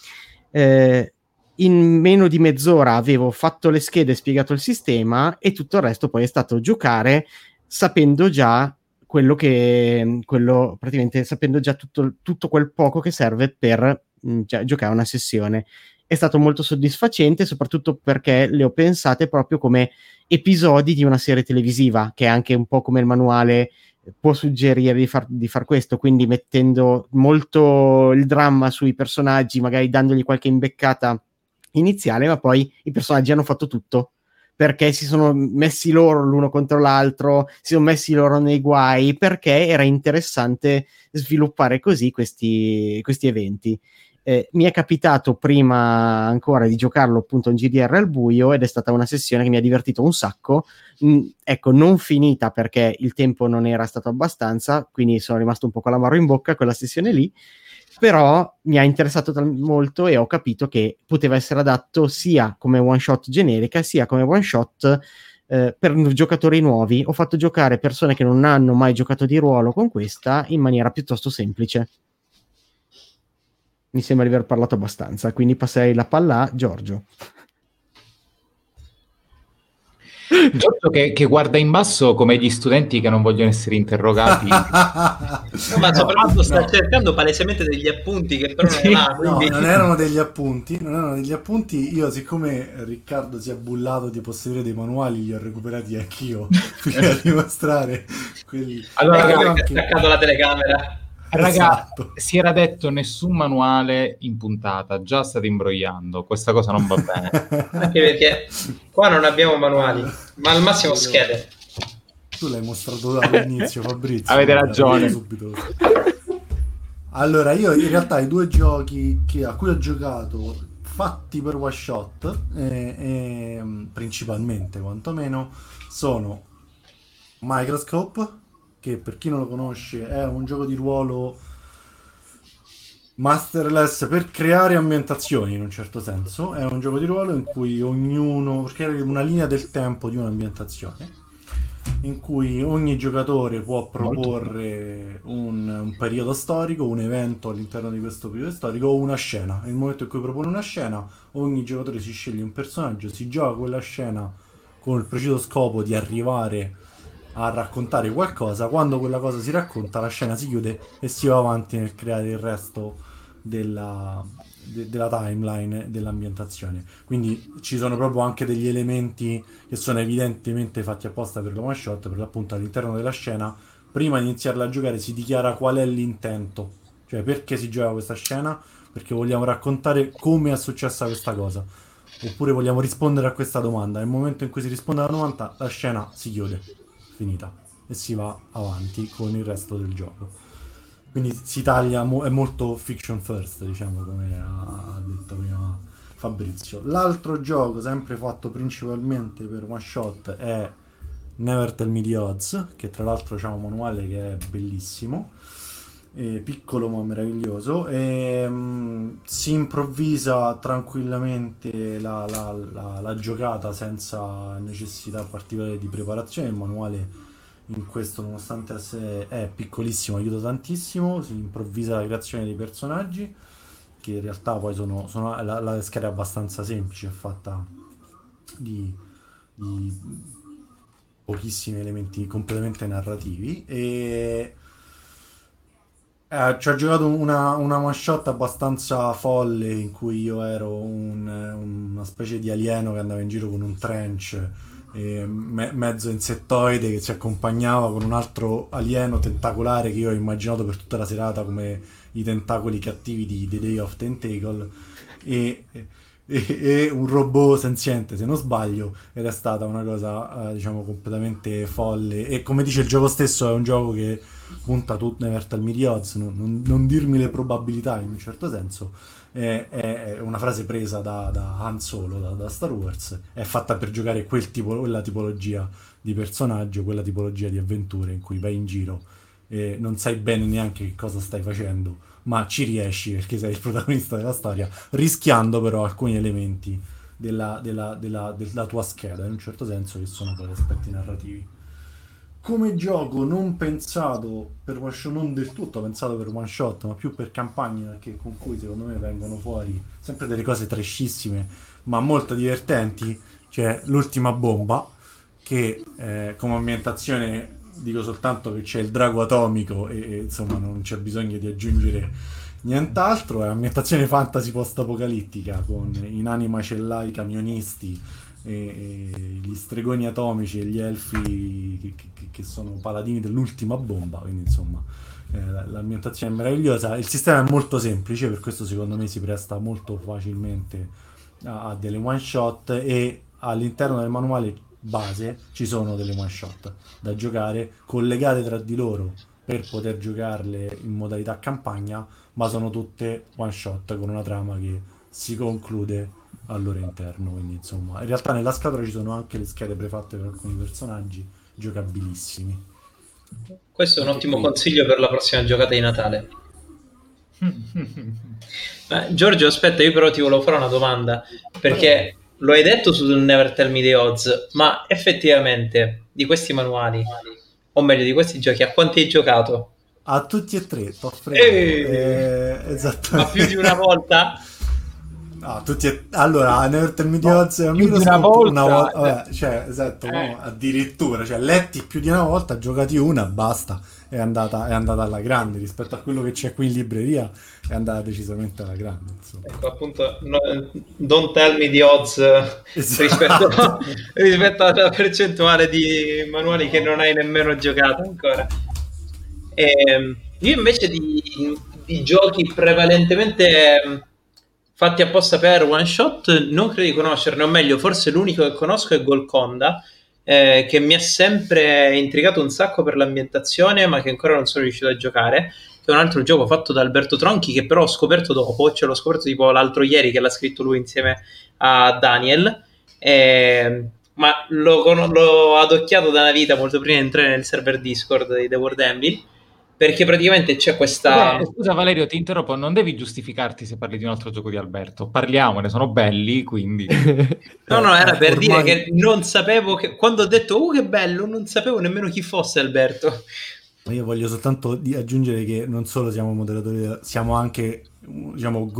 in meno di mezz'ora avevo fatto le schede, spiegato il sistema, e tutto il resto poi è stato giocare sapendo già praticamente sapendo già tutto quel poco che serve per giocare una sessione. È stato molto soddisfacente, soprattutto perché le ho pensate proprio come episodi di una serie televisiva, che anche un po' come il manuale può suggerire di far questo, quindi mettendo molto il dramma sui personaggi, magari dandogli qualche imbeccata iniziale, ma poi i personaggi hanno fatto tutto, perché si sono messi loro l'uno contro l'altro, si sono messi loro nei guai, perché era interessante sviluppare così questi eventi. Mi è capitato prima ancora di giocarlo appunto un GDR al buio, ed è stata una sessione che mi ha divertito un sacco, non finita perché il tempo non era stato abbastanza, quindi sono rimasto un po' con l'amaro in bocca quella sessione lì, però mi ha interessato molto e ho capito che poteva essere adatto sia come one shot generica sia come one shot per giocatori nuovi. Ho fatto giocare persone che non hanno mai giocato di ruolo con questa in maniera piuttosto semplice. Mi sembra di aver parlato abbastanza, quindi passerei la palla a Giorgio. Giorgio che guarda in basso come gli studenti che non vogliono essere interrogati. No, ma soprattutto sta cercando palesemente degli appunti che però sì. Non erano degli appunti, io, siccome Riccardo si è bullato di possedere dei manuali, li ho recuperati anch'io per dimostrare quelli. Allora ragazzi, attaccando la telecamera. Esatto. Si era detto nessun manuale in puntata, già state imbrogliando, questa cosa non va bene. Anche perché qua non abbiamo manuali, ma al massimo schede. Tu l'hai mostrato dall'inizio, Fabrizio. Avete ragione. Subito. Allora, io in realtà i due giochi a cui ho giocato, fatti per one shot, principalmente quantomeno, sono Microscope, che per chi non lo conosce è un gioco di ruolo masterless per creare ambientazioni, in un certo senso è un gioco di ruolo in cui ognuno crea una linea del tempo di un'ambientazione, in cui ogni giocatore può proporre un periodo storico, un evento all'interno di questo periodo storico o una scena. Nel momento in cui propone una scena, ogni giocatore si sceglie un personaggio, si gioca quella scena con il preciso scopo di arrivare a raccontare qualcosa. Quando quella cosa si racconta, la scena si chiude e si va avanti nel creare il resto della timeline dell'ambientazione. Quindi ci sono proprio anche degli elementi che sono evidentemente fatti apposta per lo one shot, per l'appunto all'interno della scena, prima di iniziarla a giocare si dichiara qual è l'intento, cioè perché si gioca questa scena, perché vogliamo raccontare come è successa questa cosa, oppure vogliamo rispondere a questa domanda. Nel momento in cui si risponde alla domanda, la scena si chiude, finita, e si va avanti con il resto del gioco. Quindi si taglia, è molto fiction first, diciamo, come ha detto prima Fabrizio. L'altro gioco sempre fatto principalmente per one shot è Never Tell Me the Odds, che tra l'altro c'è un manuale che è bellissimo, piccolo ma meraviglioso, e si improvvisa tranquillamente la giocata senza necessità particolare di preparazione. Il manuale in questo, nonostante è piccolissimo, aiuta tantissimo. Si improvvisa la creazione dei personaggi, che in realtà poi sono la scheda è abbastanza semplice, è fatta di pochissimi elementi completamente narrativi, e ci ho giocato una one shot abbastanza folle, in cui io ero una specie di alieno che andava in giro con un trench mezzo insettoide, che ci accompagnava con un altro alieno tentacolare che io ho immaginato per tutta la serata come i tentacoli cattivi di The Day of Tentacle, e un robot senziente, se non sbaglio, ed è stata una cosa diciamo completamente folle. E come dice il gioco stesso, è un gioco che punta tutto Never Tell Me the Odds, non dirmi le probabilità, in un certo senso è una frase presa da Han Solo, da Star Wars, è fatta per giocare quella tipologia di personaggio, quella tipologia di avventure in cui vai in giro e non sai bene neanche che cosa stai facendo, ma ci riesci perché sei il protagonista della storia, rischiando però alcuni elementi della tua scheda, in un certo senso, che sono poi aspetti narrativi. Come gioco non pensato per one shot, non del tutto pensato per one shot, ma più per campagne, con cui secondo me vengono fuori sempre delle cose trashissime ma molto divertenti, cioè l'ultima bomba, che come ambientazione dico soltanto che c'è il drago atomico e insomma non c'è bisogno di aggiungere nient'altro. È un'ambientazione fantasy post-apocalittica con i nani macellai camionisti, e gli stregoni atomici e gli elfi che sono paladini dell'ultima bomba. Quindi insomma l'ambientazione è meravigliosa, il sistema è molto semplice, per questo secondo me si presta molto facilmente a delle one shot, e all'interno del manuale base ci sono delle one shot da giocare collegate tra di loro per poter giocarle in modalità campagna, ma sono tutte one shot con una trama che si conclude al loro interno. Quindi insomma, in realtà nella scatola ci sono anche le schede prefatte per alcuni personaggi giocabilissimi. Questo è un ottimo consiglio per la prossima giocata di Natale. Giorgio, aspetta, io però ti volevo fare una domanda, perché lo hai detto su Never Tell Me the Odds, ma effettivamente di questi manuali, o meglio di questi giochi, a quanti hai giocato? A tutti e tre, t'ho fregato. Esattamente. Ma più di una volta? No, tutti, allora, Never Tell Me the Odds è un Microscope una volta, cioè, esatto, no, addirittura, cioè, letti più di una volta, giocati una, basta, è andata alla grande. Rispetto a quello che c'è qui in libreria, è andata decisamente alla grande, insomma. Ecco, appunto, no, Don't Tell Me the Odds, esatto. rispetto alla percentuale di manuali che non hai nemmeno giocato ancora. Io invece di giochi prevalentemente fatti apposta per one shot non credo di conoscerne, o meglio, forse l'unico che conosco è Golconda, che mi ha sempre intrigato un sacco per l'ambientazione, ma che ancora non sono riuscito a giocare, che è un altro gioco fatto da Alberto Tronchi, che però ho scoperto dopo, cioè l'ho scoperto tipo l'altro ieri che l'ha scritto lui insieme a Daniel, ma l'ho adocchiato da una vita molto prima di entrare nel server Discord di The World Anvil, perché praticamente c'è questa... Scusa Valerio, ti interrompo, non devi giustificarti se parli di un altro gioco di Alberto, parliamone, sono belli, quindi... no, era per ormai... dire che non sapevo, che quando ho detto che bello, non sapevo nemmeno chi fosse Alberto. Io voglio soltanto aggiungere che non solo siamo moderatori, siamo anche, diciamo,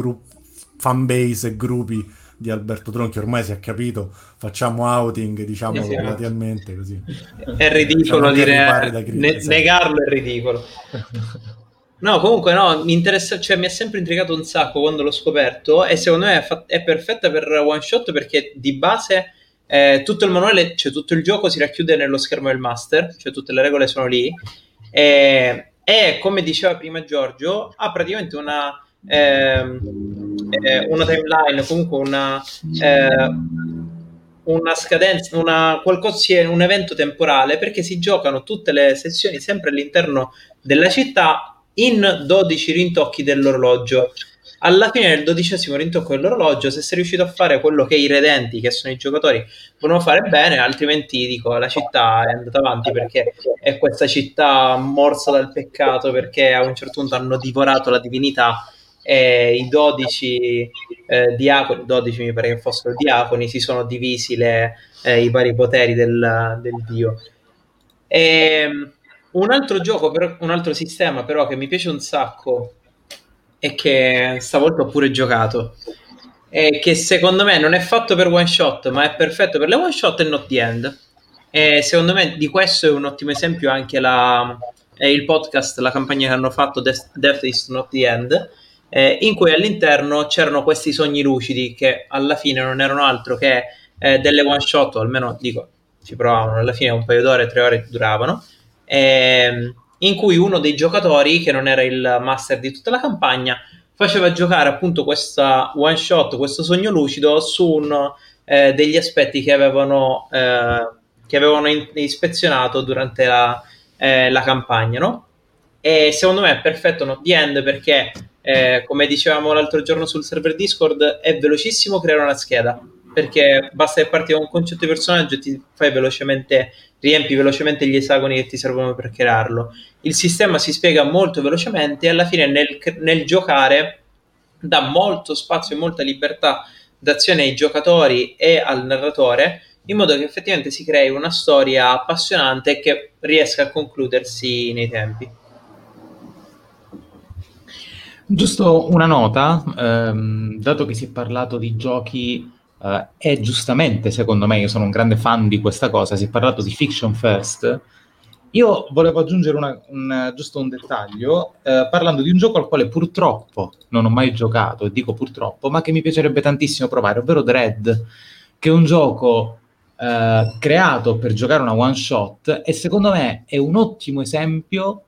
fanbase e gruppi di Alberto Tronchi, ormai si è capito, facciamo outing, diciamo, relativamente così. È ridicolo dire, negarlo è ridicolo. No, comunque no, mi interessa, cioè mi ha sempre intrigato un sacco quando l'ho scoperto, e secondo me è perfetta per one shot, perché di base tutto il manuale, cioè tutto il gioco si racchiude nello schermo del master, cioè tutte le regole sono lì, e come diceva prima Giorgio, ha praticamente una timeline, comunque una scadenza, un evento temporale, perché si giocano tutte le sessioni sempre all'interno della città in 12 rintocchi dell'orologio. Alla fine del 12° rintocco dell'orologio, se sei riuscito a fare quello che i redenti, che sono i giocatori, vogliono fare, bene, altrimenti dico la città è andata avanti, perché è questa città morsa dal peccato, perché a un certo punto hanno divorato la divinità, e i 12 diaconi, 12 mi pare che fossero diaconi, si sono divisi i vari poteri del dio. Un altro gioco, un altro sistema però che mi piace un sacco e che stavolta ho pure giocato, e che secondo me non è fatto per one shot ma è perfetto per le one shot, e Not the End. E secondo me di questo è un ottimo esempio anche il podcast, la campagna che hanno fatto, Death is Not the End, in cui all'interno c'erano questi sogni lucidi che alla fine non erano altro che delle one shot, o almeno dico ci provavano, alla fine un paio d'ore, 3 ore duravano, in cui uno dei giocatori, che non era il master di tutta la campagna, faceva giocare appunto questa one shot, questo sogno lucido, su degli aspetti che avevano ispezionato durante la campagna, no? E secondo me è perfetto Not the End, perché come dicevamo l'altro giorno sul server Discord, è velocissimo creare una scheda, perché basta che parti da un concetto di personaggio e riempi velocemente gli esagoni che ti servono per crearlo. Il sistema si spiega molto velocemente, e alla fine nel giocare dà molto spazio e molta libertà d'azione ai giocatori e al narratore, in modo che effettivamente si crei una storia appassionante che riesca a concludersi nei tempi. Giusto una nota, dato che si è parlato di giochi, e giustamente, secondo me, io sono un grande fan di questa cosa, si è parlato di fiction first, io volevo aggiungere giusto un dettaglio, parlando di un gioco al quale purtroppo non ho mai giocato, e dico purtroppo, ma che mi piacerebbe tantissimo provare, ovvero Dread, che è un gioco creato per giocare una one shot, e secondo me è un ottimo esempio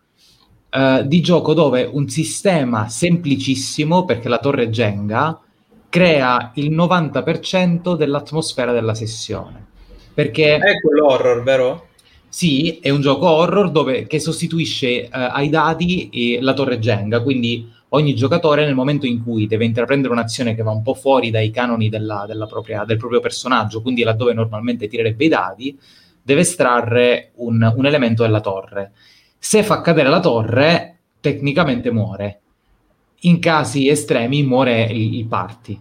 di gioco dove un sistema semplicissimo, perché la torre Jenga, crea il 90% dell'atmosfera della sessione. Perché è quello horror, vero? Sì, è un gioco horror che sostituisce ai dadi la torre Jenga, quindi ogni giocatore, nel momento in cui deve intraprendere un'azione che va un po' fuori dai canoni del proprio personaggio, quindi laddove normalmente tirerebbe i dadi, deve estrarre un elemento della torre. Se fa cadere la torre, tecnicamente muore. In casi estremi muore il party.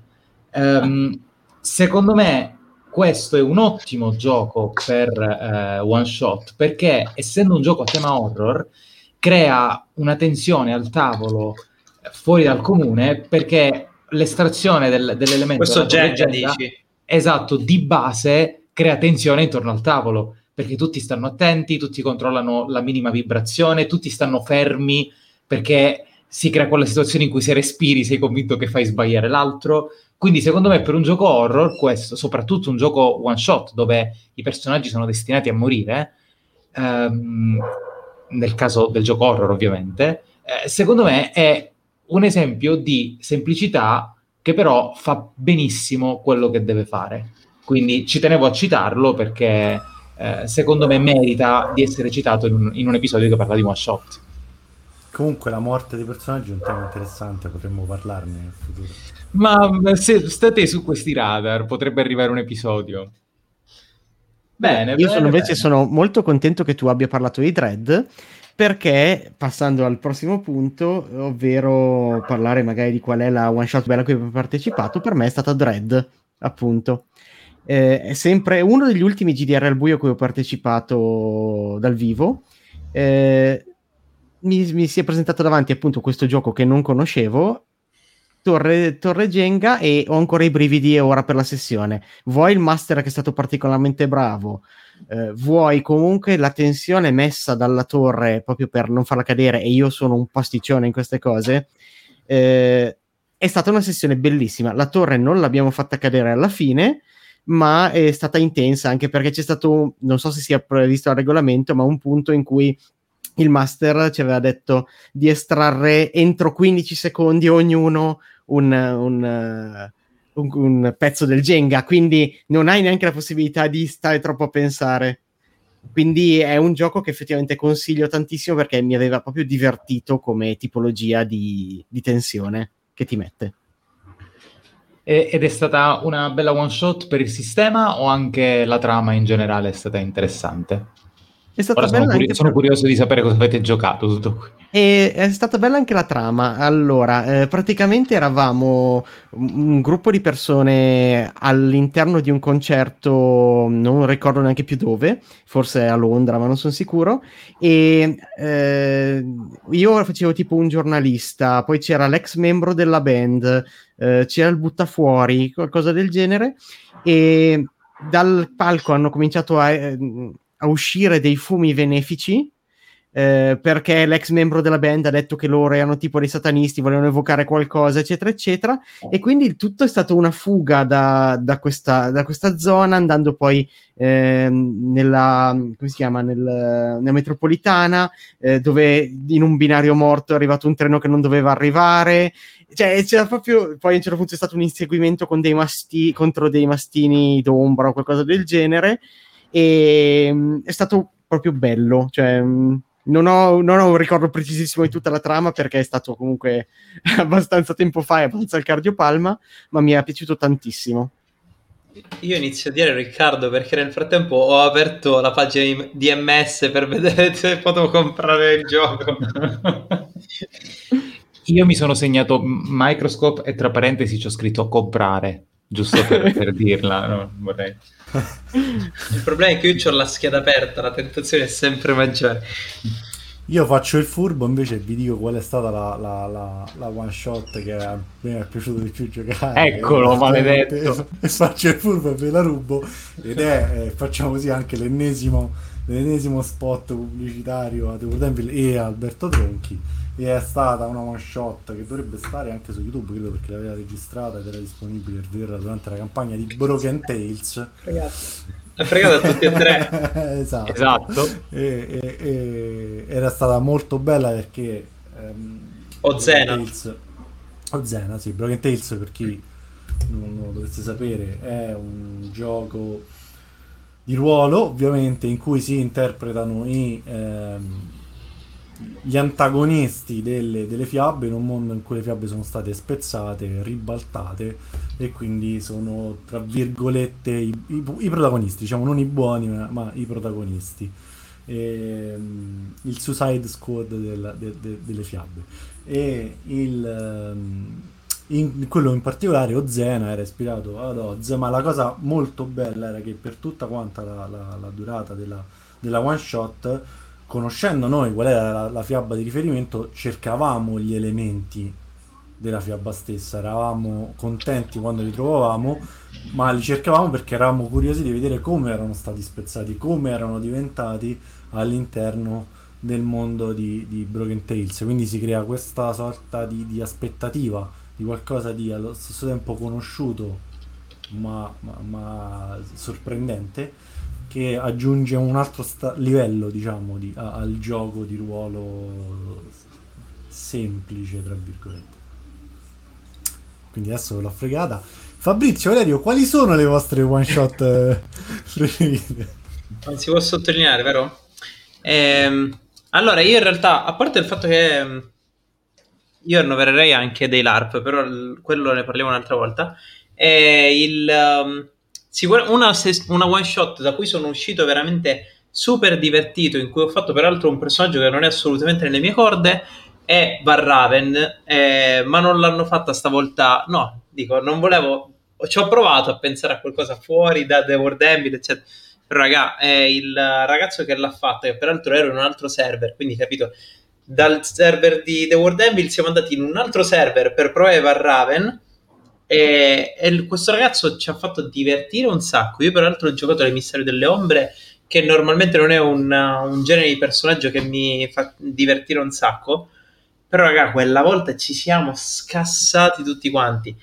Secondo me questo è un ottimo gioco per one shot, perché essendo un gioco a tema horror crea una tensione al tavolo fuori dal comune, perché l'estrazione dell'elemento questo oggetto, dici. Esatto, di base crea tensione intorno al tavolo, perché tutti stanno attenti, tutti controllano la minima vibrazione, tutti stanno fermi, perché si crea quella situazione in cui se respiri sei convinto che fai sbagliare l'altro. Quindi secondo me per un gioco horror, questo, soprattutto un gioco one shot dove i personaggi sono destinati a morire, nel caso del gioco horror ovviamente, secondo me è un esempio di semplicità che però fa benissimo quello che deve fare. Quindi ci tenevo a citarlo perché secondo me merita di essere citato in un episodio che parla di one shot. Comunque la morte dei personaggi è un tema interessante, potremmo parlarne nel futuro. Ma se state su questi radar potrebbe arrivare un episodio. Bene, Sono molto contento che tu abbia parlato di Dread, perché passando al prossimo punto, ovvero parlare magari di qual è la one shot bella a cui ho partecipato, per me è stata Dread, appunto. È sempre uno degli ultimi GDR al buio a cui ho partecipato dal vivo. Mi si è presentato davanti appunto questo gioco che non conoscevo, Torre Jenga, e ho ancora i brividi ora per la sessione. Vuoi il master che è stato particolarmente bravo, vuoi comunque la tensione messa dalla torre proprio per non farla cadere, e io sono un pasticcione in queste cose. È stata una sessione bellissima, la torre non l'abbiamo fatta cadere alla fine, ma è stata intensa anche perché c'è stato, non so se sia previsto al regolamento, ma un punto in cui il master ci aveva detto di estrarre entro 15 secondi ognuno un pezzo del Jenga, quindi non hai neanche la possibilità di stare troppo a pensare. Quindi è un gioco che effettivamente consiglio tantissimo, perché mi aveva proprio divertito come tipologia di tensione che ti mette. Ed è stata una bella one shot per il sistema, o anche la trama in generale è stata interessante? È stata ora bella, sono curioso di sapere cosa avete giocato, tutto qui. E è stata bella anche la trama. Allora, praticamente eravamo un gruppo di persone all'interno di un concerto, non ricordo neanche più dove, forse a Londra, ma non sono sicuro, e io facevo tipo un giornalista, poi c'era l'ex membro della band, c'era il buttafuori, qualcosa del genere, e dal palco hanno cominciato a uscire dei fumi benefici, perché l'ex membro della band ha detto che loro erano tipo dei satanisti, volevano evocare qualcosa, eccetera eccetera, e quindi il tutto è stato una fuga da questa zona, andando poi nella metropolitana, dove in un binario morto è arrivato un treno che non doveva arrivare. Cioè, c'era proprio, poi a un certo punto c'è stato un inseguimento con dei contro dei mastini d'ombra o qualcosa del genere. E è stato proprio bello, cioè non ho un ricordo precisissimo di tutta la trama, perché è stato comunque abbastanza tempo fa e abbastanza al cardiopalma, ma mi è piaciuto tantissimo. Io inizio a dire Riccardo, perché nel frattempo ho aperto la pagina di MS per vedere se potevo comprare il gioco. Io mi sono segnato Microscope e tra parentesi ci ho scritto comprare, giusto per dirla, no, vorrei. Il problema è che io ho la scheda aperta, la tentazione è sempre maggiore. Io faccio il furbo, invece vi dico qual è stata la one shot che a me è piaciuto di più giocare. Eccolo, maledetto. E faccio il furbo e ve la rubo, ed è facciamo così anche l'ennesimo spot pubblicitario a The World Anvil e Alberto Tronchi. E è stata una one shot che dovrebbe stare anche su YouTube, credo, perché l'aveva registrata ed era disponibile per vederla durante la campagna di Broken Tales. Ragazzi, l'ha fregata tutti e tre. Esatto. Era stata molto bella perché Ozena, sì, Broken Tales, per chi non lo dovesse sapere, è un gioco di ruolo, ovviamente, in cui si interpretano gli antagonisti delle fiabe, in un mondo in cui le fiabe sono state spezzate, ribaltate, e quindi sono, tra virgolette, i protagonisti, diciamo, non i buoni ma i protagonisti, il Suicide Squad delle fiabe. E quello in particolare, Ozena, era ispirato ad Oz, ma la cosa molto bella era che per tutta quanta la durata della one shot, conoscendo noi qual era la fiaba di riferimento, cercavamo gli elementi della fiaba stessa. Eravamo contenti quando li trovavamo, ma li cercavamo perché eravamo curiosi di vedere come erano stati spezzati, come erano diventati all'interno del mondo di Broken Tales. Quindi si crea questa sorta di aspettativa di qualcosa di allo stesso tempo conosciuto ma sorprendente, che aggiunge un altro livello, diciamo, al gioco di ruolo semplice, tra virgolette. Quindi adesso ve l'ho fregata. Fabrizio, Valerio, quali sono le vostre one shot preferite? Non si può sottolineare, vero? Allora, io in realtà, a parte il fatto che io annovererei anche dei LARP, però quello ne parliamo un'altra volta, una one shot da cui sono uscito veramente super divertito, in cui ho fatto peraltro un personaggio che non è assolutamente nelle mie corde, è Val Raven, ma non l'hanno fatta stavolta, no, dico, non volevo, ci ho provato a pensare a qualcosa fuori da The World Anvil, eccetera, però raga, il ragazzo che l'ha fatta, che peraltro era in un altro server, quindi capito, dal server di The World Anvil siamo andati in un altro server per provare Val Raven, e questo ragazzo ci ha fatto divertire un sacco. Io peraltro ho giocato alle Misteri delle Ombre, che normalmente non è un genere di personaggio che mi fa divertire un sacco, però raga, quella volta ci siamo scassati tutti quanti,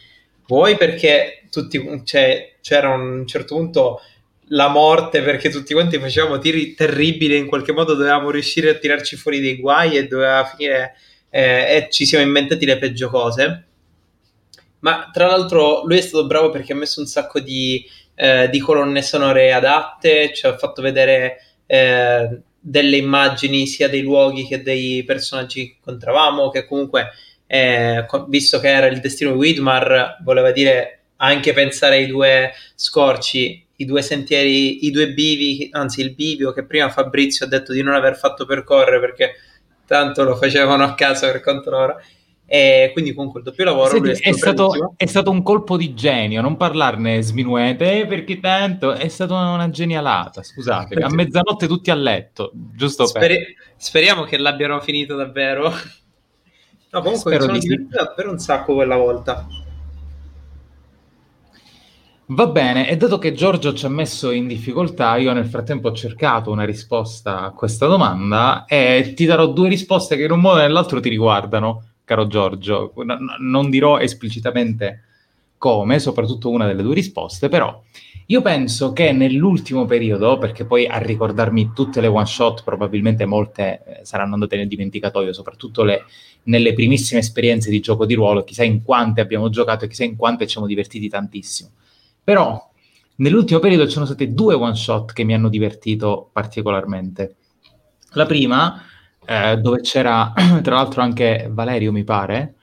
vuoi perché tutti, cioè, c'era un certo punto la morte, perché tutti quanti facevamo tiri terribili, in qualche modo dovevamo riuscire a tirarci fuori dei guai e doveva finire, e ci siamo inventati le peggio cose. Ma tra l'altro lui è stato bravo perché ha messo un sacco di colonne sonore adatte, ci ha fatto vedere delle immagini sia dei luoghi che dei personaggi che incontravamo, che comunque, visto che era il destino di Widmar, voleva dire anche pensare ai due scorci, i due sentieri, i due bivi, anzi il bivio che prima Fabrizio ha detto di non aver fatto percorrere perché tanto lo facevano a caso per conto loro. E quindi con quel doppio lavoro è stato un colpo di genio, non parlarne sminuete, perché tanto è stata una genialata, scusate, a mezzanotte tutti a letto, giusto? Speriamo che l'abbiano finito davvero. No, comunque sono divertito davvero un sacco quella volta. Va bene, e dato che Giorgio ci ha messo in difficoltà, io nel frattempo ho cercato una risposta a questa domanda e ti darò due risposte che in un modo o nell'altro ti riguardano, caro Giorgio. Non dirò esplicitamente come, soprattutto una delle due risposte, però io penso che nell'ultimo periodo, perché poi a ricordarmi tutte le one shot probabilmente molte saranno andate nel dimenticatoio, soprattutto nelle primissime esperienze di gioco di ruolo, chissà in quante abbiamo giocato e chissà in quante ci siamo divertiti tantissimo, però nell'ultimo periodo ci sono state due one shot che mi hanno divertito particolarmente. La prima, dove c'era tra l'altro anche Valerio, mi pare,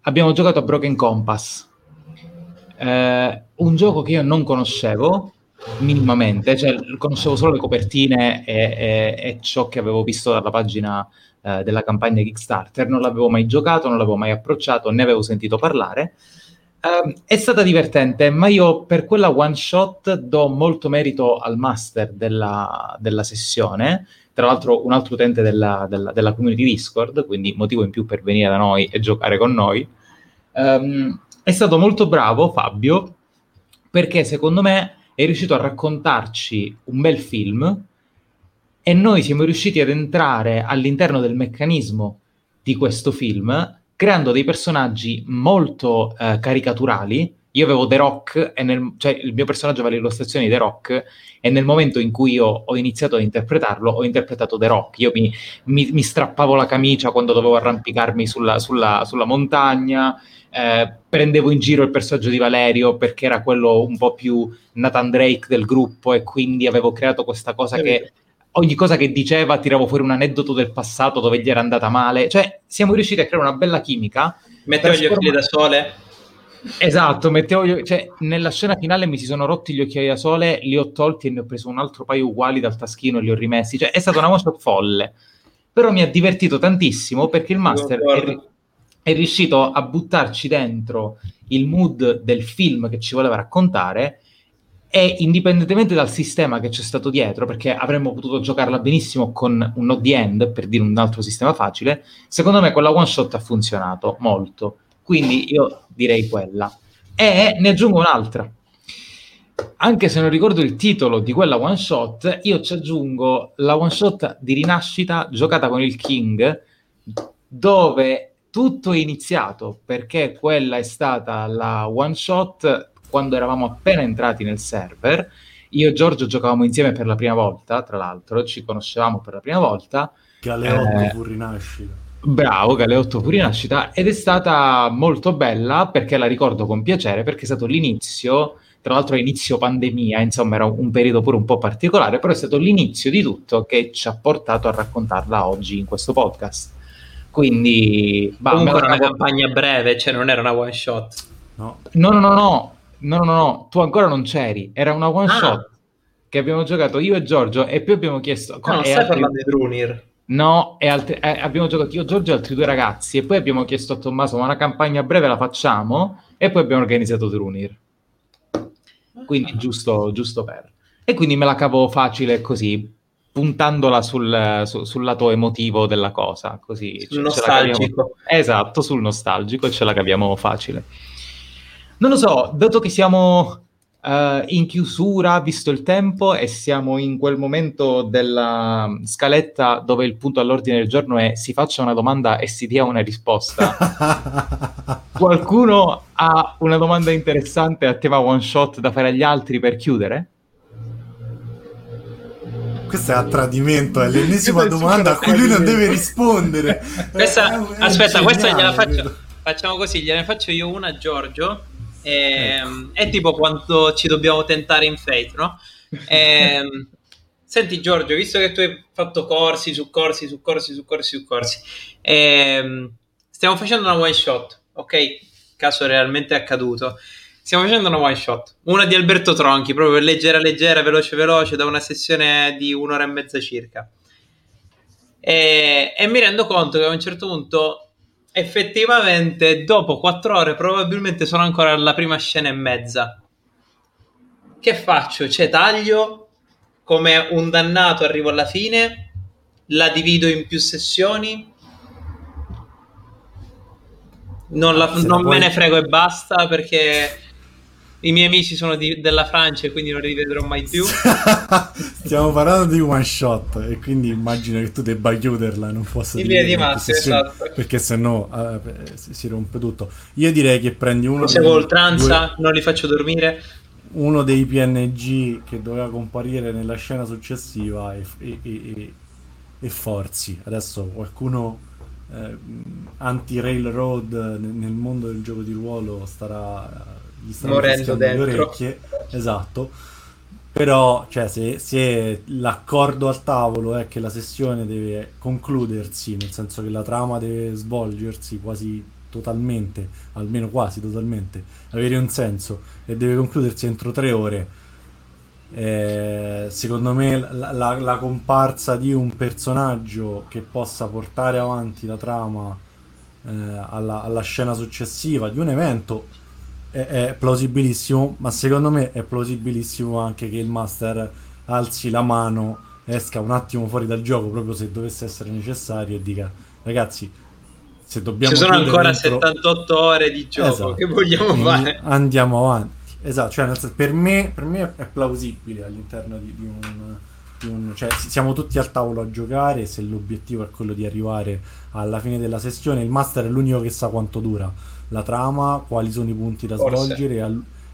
abbiamo giocato a Broken Compass, un gioco che io non conoscevo minimamente, cioè conoscevo solo le copertine e ciò che avevo visto dalla pagina della campagna Kickstarter, non l'avevo mai giocato, non l'avevo mai approcciato, ne avevo sentito parlare. È stata divertente, ma io per quella one shot do molto merito al master della sessione, tra l'altro un altro utente della community Discord, quindi motivo in più per venire da noi e giocare con noi. È stato molto bravo Fabio, perché secondo me è riuscito a raccontarci un bel film e noi siamo riusciti ad entrare all'interno del meccanismo di questo film, creando dei personaggi molto caricaturali. Io avevo The Rock, cioè il mio personaggio aveva le illustrazioni di The Rock, e nel momento in cui io ho iniziato ad interpretarlo, ho interpretato The Rock. Io mi strappavo la camicia quando dovevo arrampicarmi sulla montagna, prendevo in giro il personaggio di Valerio perché era quello un po' più Nathan Drake del gruppo, e quindi avevo creato questa cosa che ogni cosa che diceva tiravo fuori un aneddoto del passato dove gli era andata male. Cioè siamo riusciti a creare una bella chimica. Mettevo gli occhiali da sole. Esatto, cioè, nella scena finale mi si sono rotti gli occhiali da sole, li ho tolti e ne ho preso un altro paio uguali dal taschino e li ho rimessi. Cioè è stata una mossa folle, però mi ha divertito tantissimo perché il master è riuscito a buttarci dentro il mood del film che ci voleva raccontare e indipendentemente dal sistema che c'è stato dietro, perché avremmo potuto giocarla benissimo con un odd end, per dire un altro sistema facile, secondo me quella one shot ha funzionato molto, quindi io direi quella. E ne aggiungo un'altra, anche se non ricordo il titolo di quella one shot, io ci aggiungo la one shot di Rinascita giocata con il King, dove tutto è iniziato, perché quella è stata la one shot quando eravamo appena entrati nel server. Io e Giorgio giocavamo insieme per la prima volta, tra l'altro ci conoscevamo per la prima volta. Galeotto fu Rinascita. Bravo, Galeotto fu Rinascita, ed è stata molto bella perché la ricordo con piacere, perché è stato l'inizio, tra l'altro inizio pandemia, insomma era un periodo pure un po' particolare, però è stato l'inizio di tutto che ci ha portato a raccontarla oggi in questo podcast. Quindi comunque era una campagna breve, cioè non era una one shot. No, tu ancora non c'eri, era una one shot che abbiamo giocato io e Giorgio, e poi abbiamo chiesto parlando di Drunir. No, e abbiamo giocato io, Giorgio e altri due ragazzi, e poi abbiamo chiesto a Tommaso, ma una campagna breve la facciamo? E poi abbiamo organizzato Drunir, quindi giusto per, e quindi me la cavo facile così, puntandola sul lato emotivo della cosa, così sul nostalgico. Esatto, sul nostalgico, e ce la caviamo facile. Non lo so, dato che siamo in chiusura, visto il tempo, e siamo in quel momento della scaletta dove il punto all'ordine del giorno è si faccia una domanda e si dia una risposta. Qualcuno ha una domanda interessante a tema one shot da fare agli altri per chiudere? Questo è a tradimento, è l'ennesima domanda a cui lui non deve rispondere. Aspetta, questa gliela faccio. Facciamo così, gliela faccio io una a Giorgio. È tipo quando ci dobbiamo tentare in Fate, no? Senti Giorgio, visto che tu hai fatto corsi su corsi, stiamo facendo una one shot, ok? Caso realmente accaduto. Stiamo facendo una one shot, una di Alberto Tronchi, proprio leggera, veloce, da una sessione di un'ora e mezza circa. E mi rendo conto che a un certo punto effettivamente dopo 4 ore probabilmente sono ancora alla prima scena e mezza. Che faccio? Cioè taglio come un dannato, arrivo alla fine, la divido in più sessioni, non me ne frego e basta, perché i miei amici sono della Francia e quindi non li rivedrò mai più. Stiamo parlando di one shot e quindi immagino che tu debba chiuderla, non posso dire di massima, esatto, perché sennò si rompe tutto. Io direi che prendi uno dei, oltranza, non li faccio dormire, uno dei PNG che doveva comparire nella scena successiva e forzi. Adesso qualcuno anti-railroad nel mondo del gioco di ruolo starà gli stanno fischiando le orecchie, esatto, però cioè, se l'accordo al tavolo è che la sessione deve concludersi, nel senso che la trama deve svolgersi quasi totalmente, almeno quasi totalmente, avere un senso, e deve concludersi entro 3 ore, secondo me la comparsa di un personaggio che possa portare avanti la trama alla scena successiva di un evento è plausibilissimo, ma secondo me è plausibilissimo anche che il master alzi la mano, esca un attimo fuori dal gioco, proprio se dovesse essere necessario, e dica ragazzi, se dobbiamo ci sono ancora 78 ore di gioco, esatto, che vogliamo fare? Andiamo avanti, esatto, cioè, per me è plausibile all'interno di un cioè siamo tutti al tavolo a giocare, se l'obiettivo è quello di arrivare alla fine della sessione, il master è l'unico che sa quanto dura la trama, quali sono i punti da svolgere,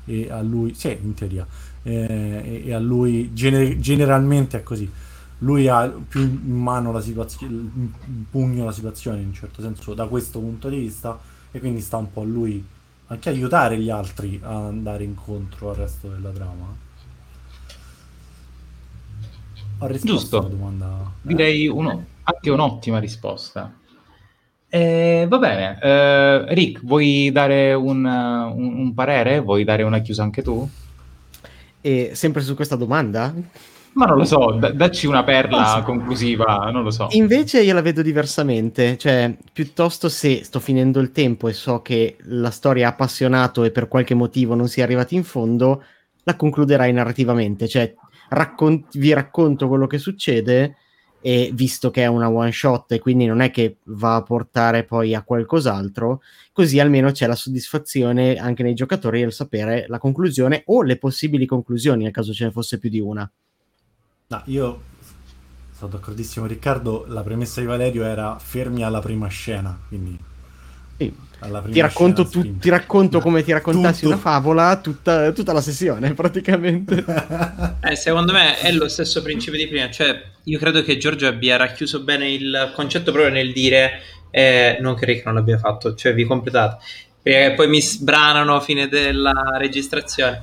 e a lui sì, in teoria, e a lui generalmente è così, lui ha più in mano la situazione, in pugno la situazione, in un certo senso, da questo punto di vista, e quindi sta un po' a lui anche aiutare gli altri a andare incontro al resto della trama. Ho risposto giusto alla domanda, direi anche un'ottima risposta. Va bene, Rick, vuoi dare un parere? Vuoi dare una chiusa anche tu? E sempre su questa domanda? Ma non lo so, dacci una perla conclusiva, non lo so. Invece io la vedo diversamente, cioè piuttosto se sto finendo il tempo e so che la storia ha appassionato e per qualche motivo non si è arrivati in fondo, la concluderai narrativamente, cioè vi racconto quello che succede, e visto che è una one shot e quindi non è che va a portare poi a qualcos'altro, così almeno c'è la soddisfazione anche nei giocatori del sapere la conclusione o le possibili conclusioni nel caso ce ne fosse più di una. No, io sono d'accordissimo, Riccardo. La premessa di Valerio era fermi alla prima scena, quindi sì. Ti racconto come ti raccontassi tutto. Una favola, tutta la sessione praticamente. Secondo me è lo stesso principio di prima, cioè io credo che Giorgio abbia racchiuso bene il concetto proprio nel dire non credo che non l'abbia fatto, cioè vi completate, perché poi mi sbranano a fine della registrazione.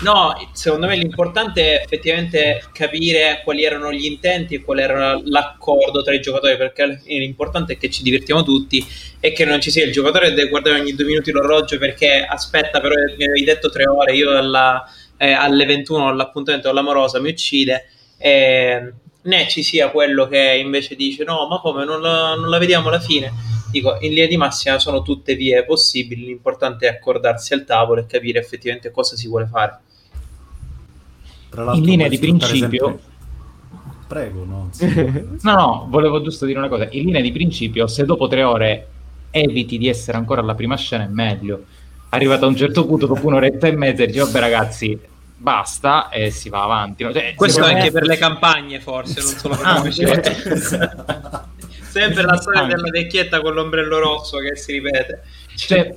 No, secondo me l'importante è effettivamente capire quali erano gli intenti e qual era l'accordo tra i giocatori, perché l'importante è che ci divertiamo tutti e che non ci sia il giocatore che deve guardare ogni 2 minuti l'orologio perché aspetta, però mi avevi detto 3 ore, io alle 21 all'appuntamento all'amorosa mi uccide, né ci sia quello che invece dice no, ma come, non la vediamo alla fine. Dico, in linea di massima sono tutte vie possibili, l'importante è accordarsi al tavolo e capire effettivamente cosa si vuole fare. In linea di principio prego, no? No, volevo giusto dire una cosa. In linea di principio, se dopo 3 ore eviti di essere ancora alla prima scena è meglio. Arrivato a un certo punto, dopo 1 oretta e mezza, dici vabbè ragazzi, basta, e si va avanti, no? Cioè, questo anche per le campagne, forse, non solo per la sempre la storia della vecchietta con l'ombrello rosso che si ripete. Cioè,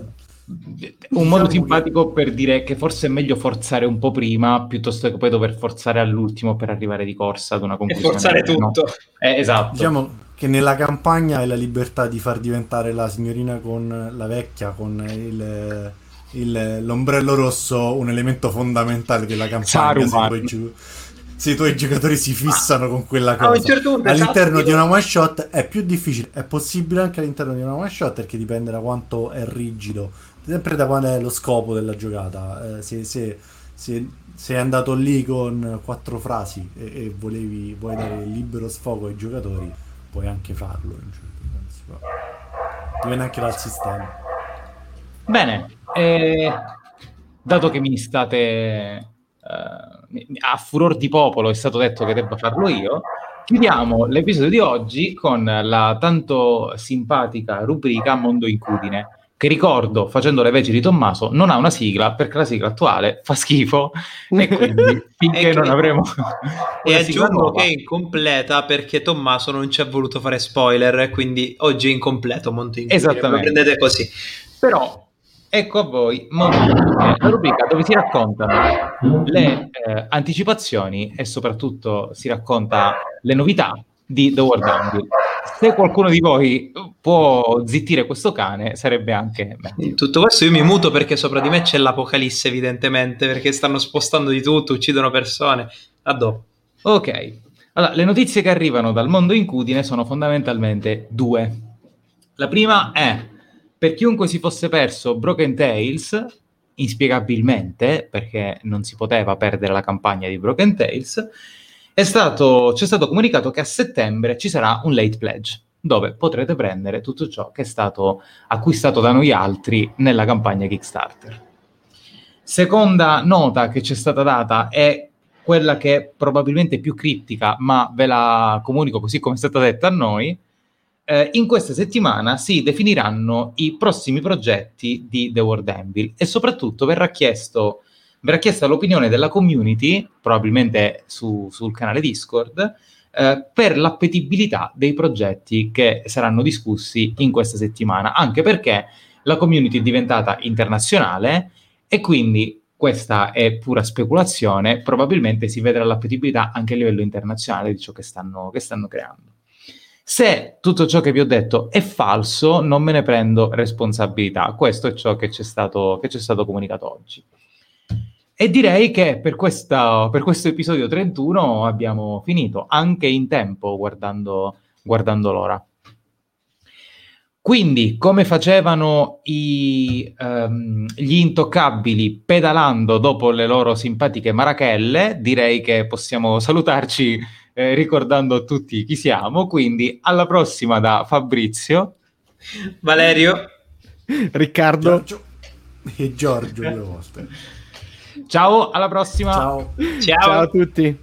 un modo simpatico per dire che forse è meglio forzare un po' prima piuttosto che poi dover forzare all'ultimo per arrivare di corsa ad una conclusione. E forzare tutto. No? Esatto. Diciamo che nella campagna è la libertà di far diventare la signorina con la vecchia, con l'ombrello rosso, un elemento fondamentale della campagna. Se i tuoi giocatori si fissano con quella cosa, all'interno di una one shot è più difficile, è possibile anche all'interno di una one shot perché dipende da quanto è rigido, sempre da qual è lo scopo della giocata. Se è andato lì con 4 frasi e vuoi dare libero sfogo ai giocatori, puoi anche farlo, dipende anche dal sistema. Bene, dato che mi state a furor di popolo è stato detto che debba farlo io, chiudiamo l'episodio di oggi con la tanto simpatica rubrica Mondo Incudine, che ricordo, facendo le veci di Tommaso, non ha una sigla perché la sigla attuale fa schifo e quindi finché non avremo e aggiungo nuova, che è incompleta perché Tommaso non ci ha voluto fare spoiler, quindi oggi è incompleto Mondo Incudine. Esattamente, lo prendete così. Però ecco a voi la rubrica dove si raccontano le anticipazioni e soprattutto si racconta le novità di The World Anvil. Se qualcuno di voi può zittire questo cane sarebbe anche meglio. Tutto questo io mi muto perché sopra di me c'è l'apocalisse, evidentemente, perché stanno spostando di tutto, uccidono persone. A dopo. Ok, allora le notizie che arrivano dal Mondo Incudine sono fondamentalmente 2. La prima è: per chiunque si fosse perso Broken Tales, inspiegabilmente, perché non si poteva perdere la campagna di Broken Tales, ci è stato comunicato che a settembre ci sarà un late pledge, dove potrete prendere tutto ciò che è stato acquistato da noi altri nella campagna Kickstarter. Seconda nota che ci è stata data è quella che è probabilmente più criptica, ma ve la comunico così come è stata detta a noi. In questa settimana si definiranno i prossimi progetti di The World Anvil e soprattutto verrà chiesta l'opinione della community, probabilmente sul canale Discord, per l'appetibilità dei progetti che saranno discussi in questa settimana, anche perché la community è diventata internazionale e quindi questa è pura speculazione, probabilmente si vedrà l'appetibilità anche a livello internazionale di ciò che stanno creando. Se tutto ciò che vi ho detto è falso, non me ne prendo responsabilità. Questo è ciò che ci è stato comunicato oggi. E direi che per questo episodio 31 abbiamo finito, anche in tempo, guardando l'ora. Quindi, come facevano gli intoccabili pedalando dopo le loro simpatiche marachelle, direi che possiamo salutarci ricordando a tutti chi siamo, quindi alla prossima da Fabrizio, Valerio, Riccardo Giorgio. E Giorgio. Ciao, alla prossima. Ciao, ciao, ciao a tutti.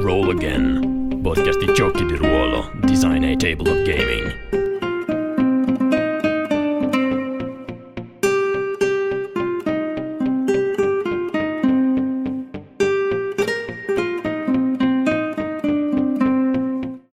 Roll Again, podcast di giochi di ruolo, design a table of gaming.